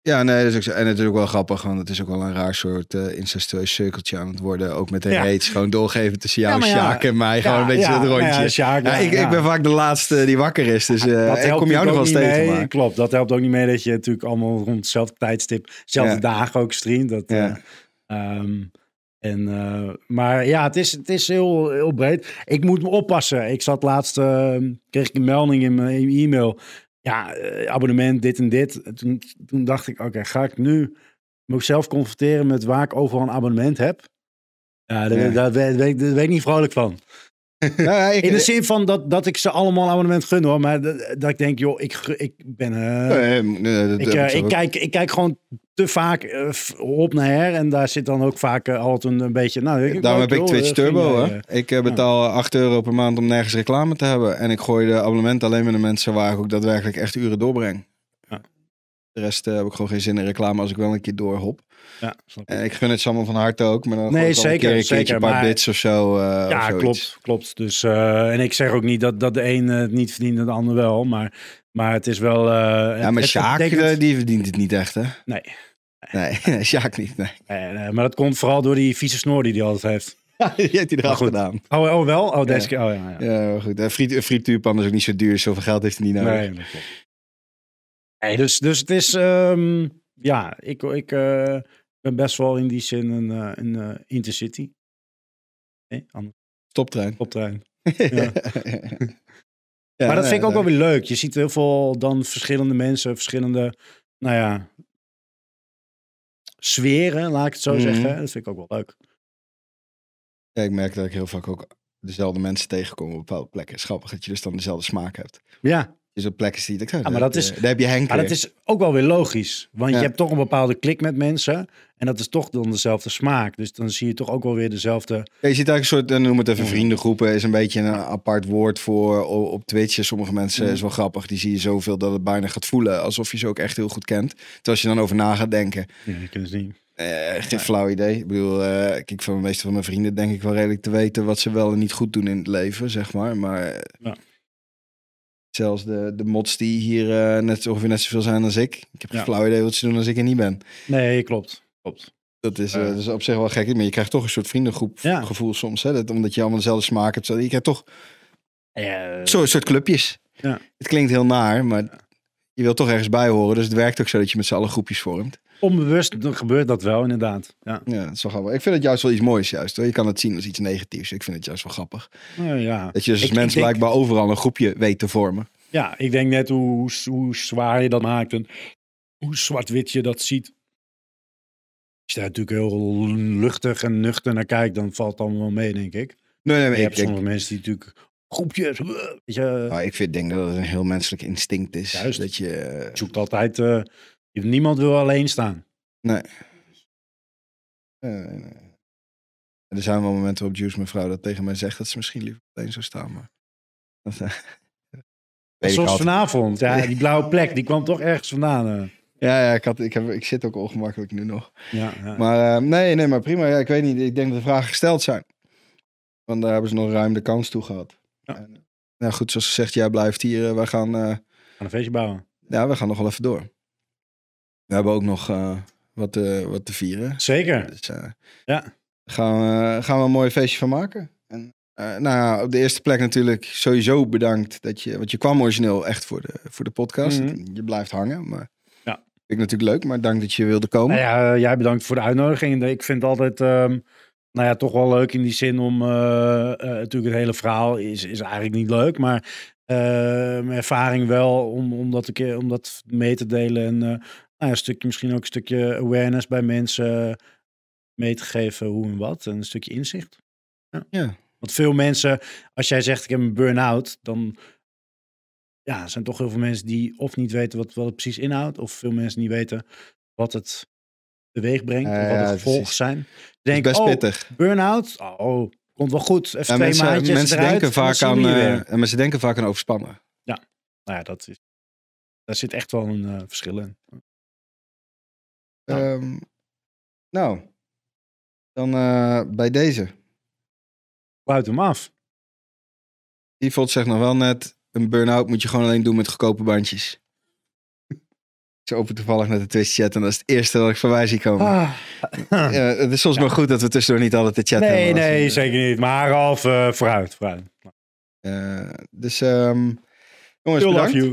Ja, nee, dat is ook, en natuurlijk wel grappig, want het is ook wel een raar soort incestueus cirkeltje aan het worden. Ook met de raids, gewoon doorgeven tussen jou, Sjaak en mij. Gewoon een beetje dat rondje. Ik ben vaak de laatste die wakker is, dus ik kom jou nog wel steeds mee. Maar. Klopt, dat helpt ook niet mee dat je natuurlijk allemaal rond hetzelfde tijdstip, dezelfde dagen ook streamt. Dat, maar ja, het is heel, heel breed. Ik moet me oppassen. Ik zat laatst, kreeg ik een melding in mijn e-mail... Ja, abonnement, dit en dit. Toen dacht ik, oké, ga ik nu mezelf confronteren met waar ik overal een abonnement heb? Ja, daar ben ik niet vrolijk van. Ja, in de zin van dat ik ze allemaal abonnement gun, hoor. Maar dat ik denk, joh, ik kijk gewoon te vaak op naar her. En daar zit dan ook vaak altijd een beetje... daarom heb ik Twitch Turbo, hè. Ik betaal €8 per maand om nergens reclame te hebben. En ik gooi de abonnementen alleen met de mensen waar ik ook daadwerkelijk echt uren doorbreng. Ja. De rest heb ik gewoon geen zin in reclame als ik wel een keer doorhop. Ja, ik gun het ze allemaal van harte ook, maar dan een keertje paar bits of zo. Ja, klopt. Dus, en ik zeg ook niet dat de een het niet verdient en de ander wel, maar het is wel... maar Sjaak, die verdient het niet echt, hè? Nee, Sjaak niet, nee. Maar dat komt vooral door die vieze snor die hij altijd heeft. Die heeft hij eraf gedaan. Oh, wel? Oh, deze keer, ja, goed. Frituurpan is ook niet zo duur, zoveel geld heeft hij niet nodig. Nee, dat klopt. Nee, dus het is... ja, ik ben best wel in die zin een intercity. Nee, anders. Toptrein. Ja. Ja, maar dat vind ik ook wel weer leuk. Je ziet heel veel dan verschillende mensen, verschillende, sferen, laat ik het zo zeggen. Dat vind ik ook wel leuk. Ja, ik merk dat ik heel vaak ook dezelfde mensen tegenkom op bepaalde plekken. Schappig dat je dus dan dezelfde smaak hebt. Ja. Dus op plekken die daar heb je Henk. Maar dat is ook wel weer logisch. Want je hebt toch een bepaalde klik met mensen. En dat is toch dan dezelfde smaak. Dus dan zie je toch ook wel weer dezelfde... Ja, je ziet eigenlijk een soort, noem het even vriendengroepen. Is een beetje een apart woord voor op Twitch. Sommige mensen is wel grappig. Die zie je zoveel dat het bijna gaat voelen. Alsof je ze ook echt heel goed kent. Terwijl als je dan over na gaat denken. Ja, dat kunnen ze niet. Geen flauw idee. Ik bedoel, kijk, van de meeste van mijn vrienden denk ik wel redelijk te weten wat ze wel en niet goed doen in het leven, zeg maar. Maar... Ja. Zelfs de mods die hier ongeveer net zoveel zijn als ik. Ik heb geen flauw idee wat ze doen als ik er niet ben. Nee, klopt. Dat is op zich wel gek. Maar je krijgt toch een soort vriendengroep gevoel soms. Hè? Omdat je allemaal dezelfde smaak hebt. Je krijgt toch zo'n soort clubjes. Ja. Het klinkt heel naar, maar je wilt toch ergens bij horen. Dus het werkt ook zo dat je met z'n allen groepjes vormt. Onbewust gebeurt dat wel, inderdaad. Ja, dat is wel grappig. Ik vind het juist wel iets moois, juist. Je kan het zien als iets negatiefs. Ik vind het juist wel grappig. Dat je als mens blijkbaar overal een groepje weet te vormen. Ja, ik denk net hoe zwaar je dat maakt en hoe zwart-wit je dat ziet. Als je daar natuurlijk heel luchtig en nuchter naar kijkt, dan valt het allemaal wel mee, denk ik. Nee, je hebt sommige mensen die natuurlijk... groepjes. Ik denk dat het een heel menselijk instinct is. Juist. Dat je zoekt altijd... niemand wil alleen staan. Nee. Er zijn wel momenten waarop Juice, mevrouw, dat tegen mij zegt dat ze misschien liever alleen zou staan. Maar... Zoals vanavond. Ja, die blauwe plek, die kwam toch ergens vandaan. Ja, ik zit ook ongemakkelijk nu nog. Ja. Maar maar prima. Ja, ik weet niet. Ik denk dat de vragen gesteld zijn. Want daar hebben ze nog ruim de kans toe gehad. Ja. Nou goed, zoals gezegd, jij blijft hier. We gaan... een feestje bouwen. Ja, we gaan nog wel even door. We hebben ook nog wat te vieren. Zeker. Dus, gaan we een mooi feestje van maken. En, op de eerste plek natuurlijk sowieso bedankt dat je... Want je kwam origineel echt voor de podcast. Mm-hmm. Je blijft hangen, maar... Ja. Vind ik natuurlijk leuk, maar dank dat je wilde komen. Jij bedankt voor de uitnodiging. Ik vind altijd... toch wel leuk in die zin om... natuurlijk het hele verhaal is eigenlijk niet leuk, maar... mijn ervaring wel om dat mee te delen en... Misschien ook een stukje awareness bij mensen mee te geven hoe en wat. En een stukje inzicht. Ja. Want veel mensen, als jij zegt ik heb een burn-out, dan zijn toch heel veel mensen die of niet weten wat het precies inhoudt. Of veel mensen niet weten wat het teweeg brengt. Of wat de gevolgen zijn. Denk, best pittig. Burn-out? Oh, komt wel goed. Even 2 maandjes mensen denken vaak aan overspannen. Ja, daar zit echt wel een verschil in. Nou, Dan bij deze. Buit hem af. Yvonne zegt nog wel net, een burn-out moet je gewoon alleen doen met goedkope bandjes. Ik open toevallig naar de Twitch chat en dat is het eerste dat ik voorbij zie komen. Ah. Het is soms maar goed dat we tussendoor niet altijd de chat hebben. Nee, zeker niet. Maar half vooruit. Dus jongens, bedankt.